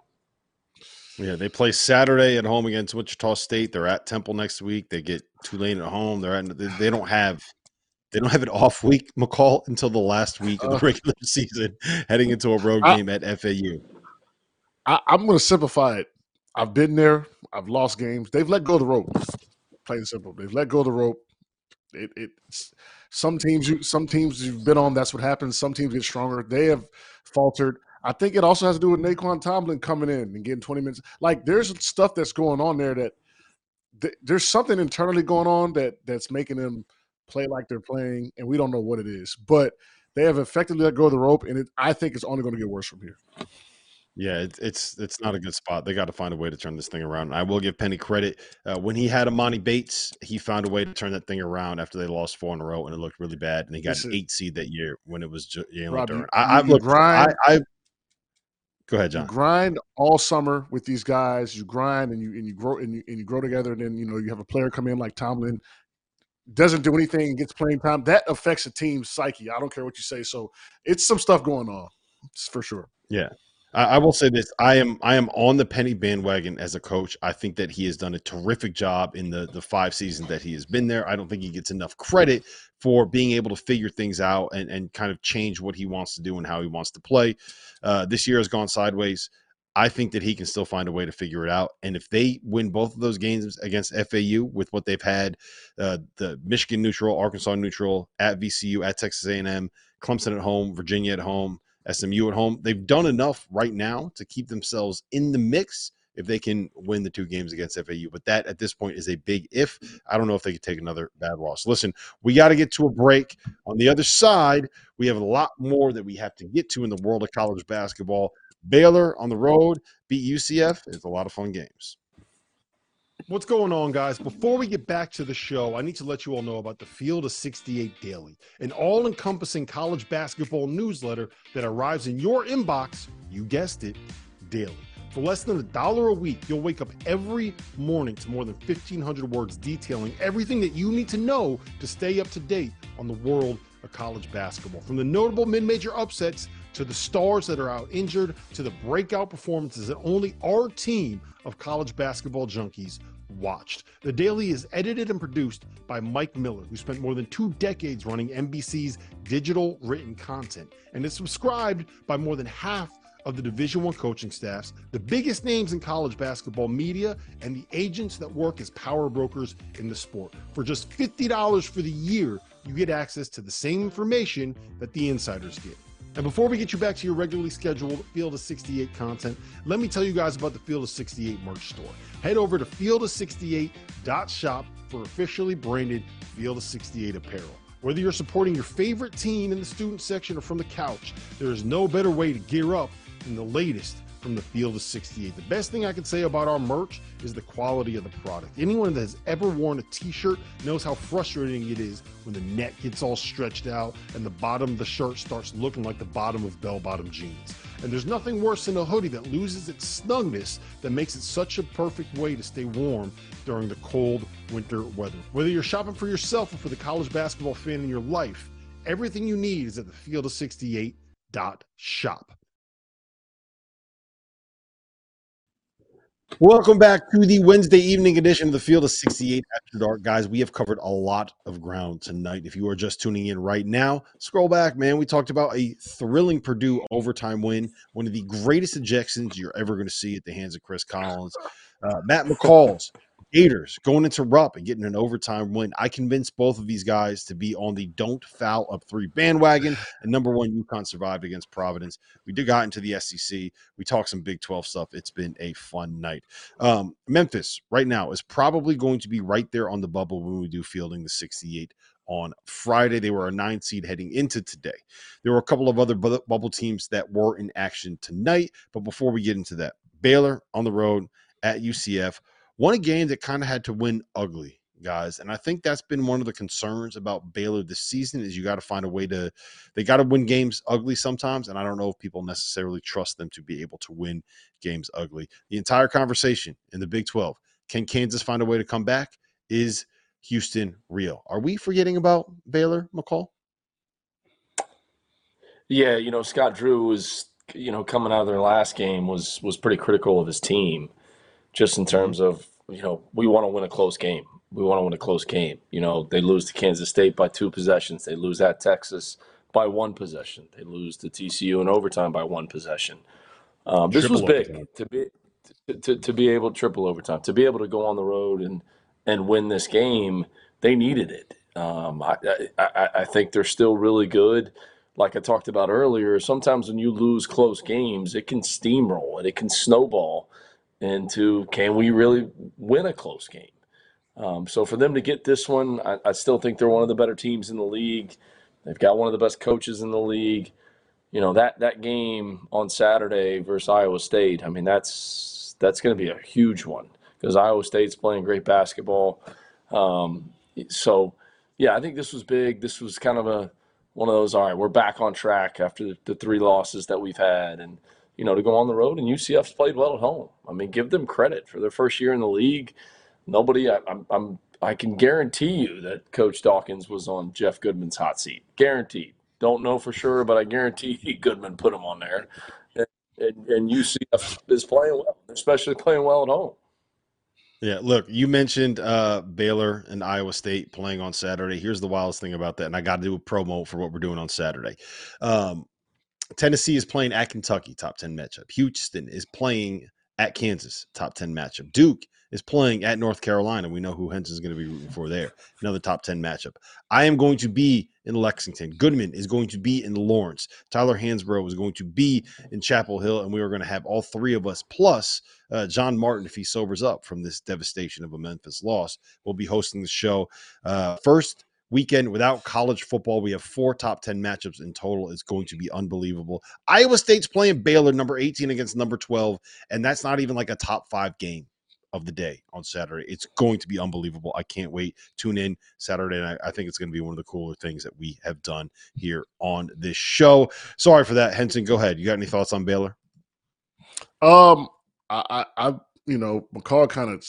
Yeah, they play Saturday at home against Wichita State. They're at Temple next week. They get Tulane at home. They're at. They, they don't have. They don't have an off week, McCall, until the last week of the regular season, heading into a road game I, at F A U. I, I'm going to simplify it. I've been there. I've lost games. They've let go of the rope. Plain and simple. They've let go of the rope. It. it some teams. You. Some teams you've been on. That's what happens. Some teams get stronger. They have faltered. I think it also has to do with Naquan Tomlin coming in and getting twenty minutes. Like, there's stuff that's going on there that th- there's something internally going on that that's making them play like they're playing, and we don't know what it is. But they have effectively let go of the rope, and it, I think it's only going to get worse from here. Yeah, it, it's it's not a good spot. They got to find a way to turn this thing around. And I will give Penny credit. Uh, when he had Imani Bates, he found a way to turn that thing around after they lost four in a row, and it looked really bad. And he got Listen, an eight seed that year when it was just you know, Durant. I, I've looked grind. I, I've, Go ahead, John. You grind all summer with these guys. You grind and you and you grow and you, and you grow together. And then you know you have a player come in like Tomlin, doesn't do anything, gets playing time. That affects a team's psyche. I don't care what you say. So it's some stuff going on, for sure. Yeah, I, I will say this. I am I am on the Penny bandwagon as a coach. I think that he has done a terrific job in the, the five seasons that he has been there. I don't think he gets enough credit for being able to figure things out and, and kind of change what he wants to do and how he wants to play. Uh, this year has gone sideways. I think that he can still find a way to figure it out. And if they win both of those games against F A U with what they've had, uh, the Michigan neutral, Arkansas neutral, at V C U, at Texas A and M, Clemson at home, Virginia at home, S M U at home, they've done enough right now to keep themselves in the mix if they can win the two games against F A U. But that, at this point, is a big if. I don't know if they could take another bad loss. Listen, we got to get to a break. On the other side, we have a lot more that we have to get to in the world of college basketball. Baylor on the road, beat U C F. It's a lot of fun games. What's going on, guys? Before we get back to the show, I need to let you all know about the Field of sixty-eight Daily, an all-encompassing college basketball newsletter that arrives in your inbox, you guessed it, daily. For less than a dollar a week, you'll wake up every morning to more than fifteen hundred words detailing everything that you need to know to stay up to date on the world of college basketball. From the notable mid-major upsets to the stars that are out injured, to the breakout performances that only our team of college basketball junkies watched. The Daily is edited and produced by Mike Miller, who spent more than two decades running N B C's digital written content, and is subscribed by more than half of the Division One coaching staffs, the biggest names in college basketball media, and the agents that work as power brokers in the sport. For just fifty dollars for the year, you get access to the same information that the insiders get. And before we get you back to your regularly scheduled Field of sixty-eight content, let me tell you guys about the Field of sixty-eight merch store. Head over to field of sixty-eight dot shop for officially branded Field of sixty-eight apparel. Whether you're supporting your favorite team in the student section or from the couch, there is no better way to gear up than the latest from the Field of sixty-eight. The best thing I can say about our merch is the quality of the product. Anyone that has ever worn a t-shirt knows how frustrating it is when the neck gets all stretched out and the bottom of the shirt starts looking like the bottom of bell-bottom jeans. And there's nothing worse than a hoodie that loses its snugness that makes it such a perfect way to stay warm during the cold winter weather. Whether you're shopping for yourself or for the college basketball fan in your life, everything you need is at the field of sixty-eight dot shop. Welcome back to the Wednesday evening edition of the Field of sixty-eight After Dark. Guys, we have covered a lot of ground tonight. If you are just tuning in right now, scroll back, man. We talked about a thrilling Purdue overtime win, one of the greatest ejections you're ever going to see at the hands of Chris Collins. Uh, Matt McCall's Gators going into Rupp and getting an overtime win. I convinced both of these guys to be on the don't foul up three bandwagon. And number one, UConn survived against Providence. We did got into the S E C. We talked some Big twelve stuff. It's been a fun night. Um, Memphis right now is probably going to be right there on the bubble when we do fielding the sixty-eight on Friday. They were a nine seed heading into today. There were a couple of other bu- bubble teams that were in action tonight. But before we get into that, Baylor on the road at U C F. Won a game that kind of had to win ugly, guys. And I think that's been one of the concerns about Baylor this season is you got to find a way to – they got to win games ugly sometimes, and I don't know if people necessarily trust them to be able to win games ugly. The entire conversation in the Big twelve, can Kansas find a way to come back? Is Houston real? Are we forgetting about Baylor, McCall? Yeah, you know, Scott Drew was, you know, coming out of their last game was was pretty critical of his team. Just in terms of, you know, we want to win a close game. We want to win a close game. You know, they lose to Kansas State by two possessions. They lose at Texas by one possession. They lose to T C U in overtime by one possession. Um, this was big to be to, to, to be able to triple overtime, to be able to go on the road and, and win this game. They needed it. Um, I, I, I think they're still really good. Like I talked about earlier, sometimes when you lose close games, it can steamroll and it can snowball into can we really win a close game? Um, so for them to get this one, I, I still think they're one of the better teams in the league. They've got one of the best coaches in the league. You know, that that game on Saturday versus Iowa State, I mean, that's that's going to be a huge one because Iowa State's playing great basketball. Um, so, yeah, I think this was big. This was kind of a one of those, all right, we're back on track after the, the three losses that we've had. And you know, to go on the road, and U C F's played well at home. I mean, give them credit for their first year in the league. Nobody, I, I'm, I'm, I can guarantee you that Coach Dawkins was on Jeff Goodman's hot seat. Guaranteed. Don't know for sure, but I guarantee Goodman put him on there. and, and U C F is playing well, especially playing well at home. Yeah, look, you mentioned uh, Baylor and Iowa State playing on Saturday. Here's the wildest thing about that, and I got to do a promo for what we're doing on Saturday. Um, Tennessee is playing at Kentucky, top ten matchup. Houston is playing at Kansas, top ten matchup. Duke is playing at North Carolina. We know who Henson's going to be rooting for there. Another top ten matchup. I am going to be in Lexington. Goodman is going to be in Lawrence. Tyler Hansbrough is going to be in Chapel Hill, and we are going to have all three of us, plus uh, John Martin, if he sobers up from this devastation of a Memphis loss, will be hosting the show. Uh, first weekend without college football, we have four top ten matchups in total. It's going to be unbelievable. Iowa State's playing Baylor, number eighteen against number twelve, and that's not even like a top five game of the day on Saturday. It's going to be unbelievable. I can't wait. Tune in Saturday night. I think it's going to be one of the cooler things that we have done here on this show. Sorry for that, Henson. Go ahead. You got any thoughts on Baylor? Um, I, I, you know, McCall kind of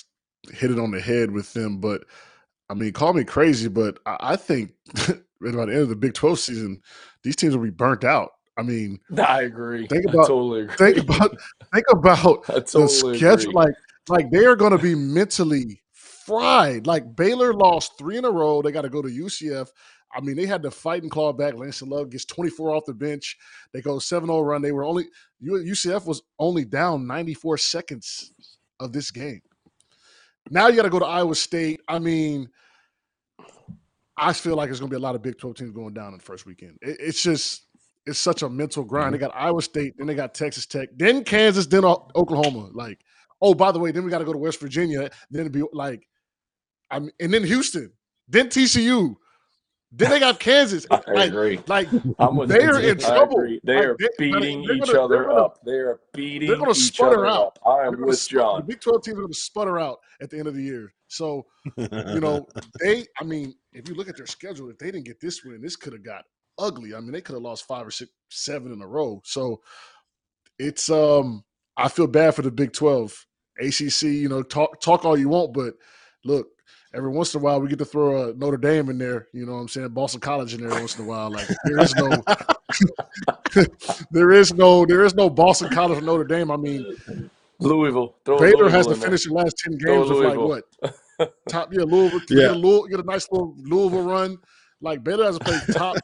hit it on the head with them, but I mean, call me crazy, but I, I think right by the end of the Big twelve season, these teams will be burnt out. I mean, I agree. Think about, I totally agree. Think about, think about totally the schedule. Agree. Like, Like, they are going to be mentally fried. Like, Baylor lost three in a row. They got to go to U C F. I mean, they had to fight and claw back. Langston Love gets twenty-four off the bench. They go seven oh run. They were only – U C F was only down ninety-four seconds of this game. Now you got to go to Iowa State. I mean, I feel like there's going to be a lot of Big twelve teams going down in the first weekend. It, it's just – it's such a mental grind. They got Iowa State. Then they got Texas Tech. Then Kansas. Then Oklahoma. Like – oh, by the way, then we got to go to West Virginia. Then it'd be like, I mean, and then Houston, then T C U, then they got Kansas. I like, agree. Like I'm with they are in trouble. They are like, beating they're, each they're gonna, other gonna, up. They are beating. They're going to sputter out. Up. I am they're with John. The Big twelve teams are going to sputter out at the end of the year. So, you know, they. I mean, if you look at their schedule, if they didn't get this win, this could have got ugly. I mean, they could have lost five or six, seven in a row. So, it's um. I feel bad for the Big twelve. A C C, you know, talk talk all you want, but look, every once in a while we get to throw a Notre Dame in there, you know what I'm saying, Boston College in there once in a while. Like there is no there is no there is no Boston College or Notre Dame. I mean Louisville. Throw Baylor Louisville has to finish the last ten games with like what? Top yeah, Louisville, yeah. Get, a Louisville get a nice little Louisville run. Like Baylor has to play top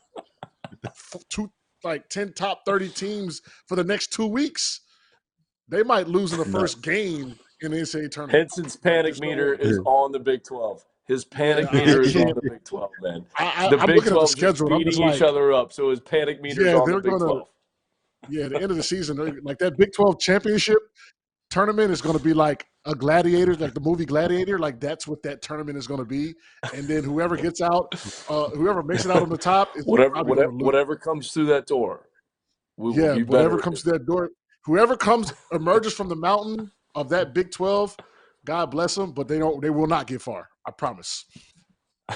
two like ten top thirty teams for the next two weeks. They might lose in the first game in the N C double A tournament. Henson's panic meter is on the Big twelve. His panic yeah, meter is on the Big twelve, man. I, I, the I'm Big twelve the is beating like, each other up, so his panic meter is yeah, on the Big gonna, twelve. Yeah, at the end of the season, like that Big twelve championship tournament is going to be like a gladiator, like the movie Gladiator. Like that's what that tournament is going to be. And then whoever gets out, uh, whoever makes it out on the top. Is whatever, whatever, whatever comes through that door. We yeah, will be whatever comes through that door. Whoever comes emerges from the mountain of that Big twelve, God bless them, but they don't. They will not get far. I promise.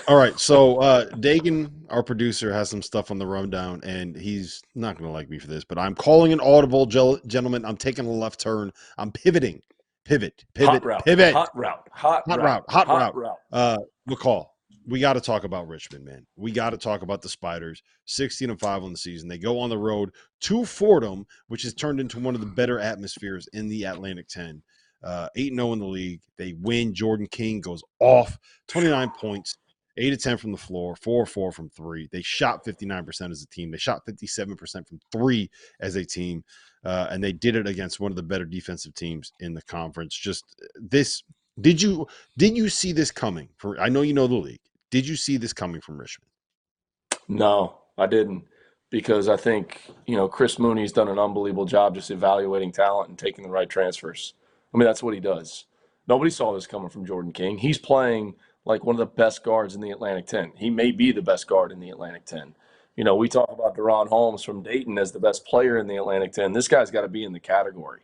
All right, so uh, Dagan, our producer, has some stuff on the rundown, and he's not going to like me for this, but I'm calling an audible, gel- gentlemen. I'm taking a left turn. I'm pivoting, pivot, pivot, hot route, pivot, hot route, hot, hot route, hot route. Hot route. Uh, McCall. We got to talk about Richmond, man. We got to talk about the Spiders, sixteen and five on the season. They go on the road to Fordham, which has turned into one of the better atmospheres in the Atlantic ten. Uh, eight and oh in the league. They win. Jordan King goes off, twenty-nine points, eight of ten from the floor, four of four from three. They shot fifty-nine percent as a team. They shot fifty-seven percent from three as a team, uh, and they did it against one of the better defensive teams in the conference. Just this – did you did you see this coming? For I know you know the league. Did you see this coming from Richmond? No, I didn't, because I think, you know, Chris Mooney's done an unbelievable job just evaluating talent and taking the right transfers. I mean, that's what he does. Nobody saw this coming from Jordan King. He's playing like one of the best guards in the Atlantic ten. He may be the best guard in the Atlantic ten. You know, we talk about Deron Holmes from Dayton as the best player in the Atlantic ten. This guy's got to be in the category.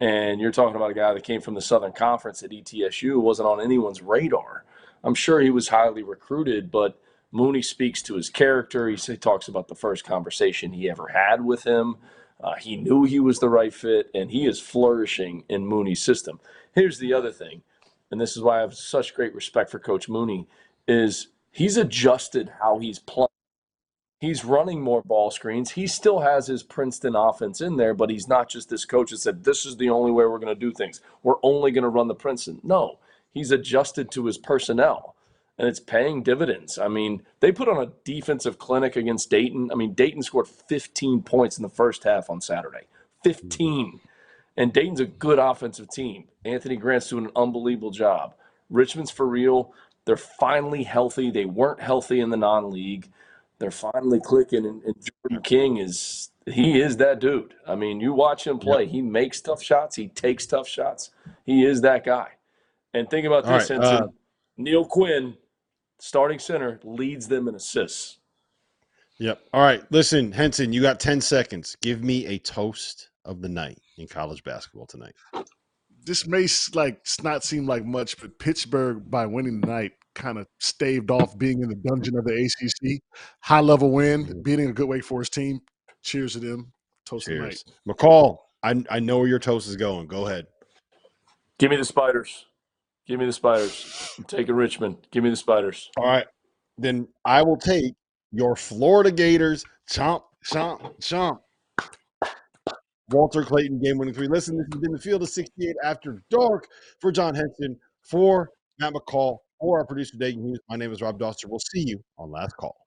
And you're talking about a guy that came from the Southern Conference at E T S U, wasn't on anyone's radar. I'm sure he was highly recruited, but Mooney speaks to his character. He talks about the first conversation he ever had with him. Uh, he knew he was the right fit, and he is flourishing in Mooney's system. Here's the other thing, and this is why I have such great respect for Coach Mooney, is he's adjusted how he's playing. He's running more ball screens. He still has his Princeton offense in there, but he's not just this coach that said, this is the only way we're going to do things. We're only going to run the Princeton. No, he's adjusted to his personnel, and it's paying dividends. I mean, they put on a defensive clinic against Dayton. I mean, Dayton scored fifteen points in the first half on Saturday. fifteen. And Dayton's a good offensive team. Anthony Grant's doing an unbelievable job. Richmond's for real. They're finally healthy. They weren't healthy in the non-league. They're finally clicking, and, and Jordan King is – he is that dude. I mean, you watch him play. Yep. He makes tough shots. He takes tough shots. He is that guy. And think about this, right, uh, Neil Quinn, starting center, leads them in assists. Yep. All right. Listen, Henson, you got ten seconds. Give me a toast of the night in college basketball tonight. This may like not seem like much, but Pittsburgh, by winning tonight, kind of staved off being in the dungeon of the A C C. High-level win, mm-hmm. beating a good Wake Forest team. Cheers to them. Toast tonight. McCall, I, I know where your toast is going. Go ahead. Give me the Spiders. Give me the Spiders. I'm taking Richmond. Give me the Spiders. All right. Then I will take your Florida Gators. Chomp, chomp, chomp. Walter Clayton, game-winning three. Listen, this has been the Field of sixty-eight After Dark. For John Henson, for Matt McCall, for our producer, Dayton Hughes, my name is Rob Dauster. We'll see you on Last Call.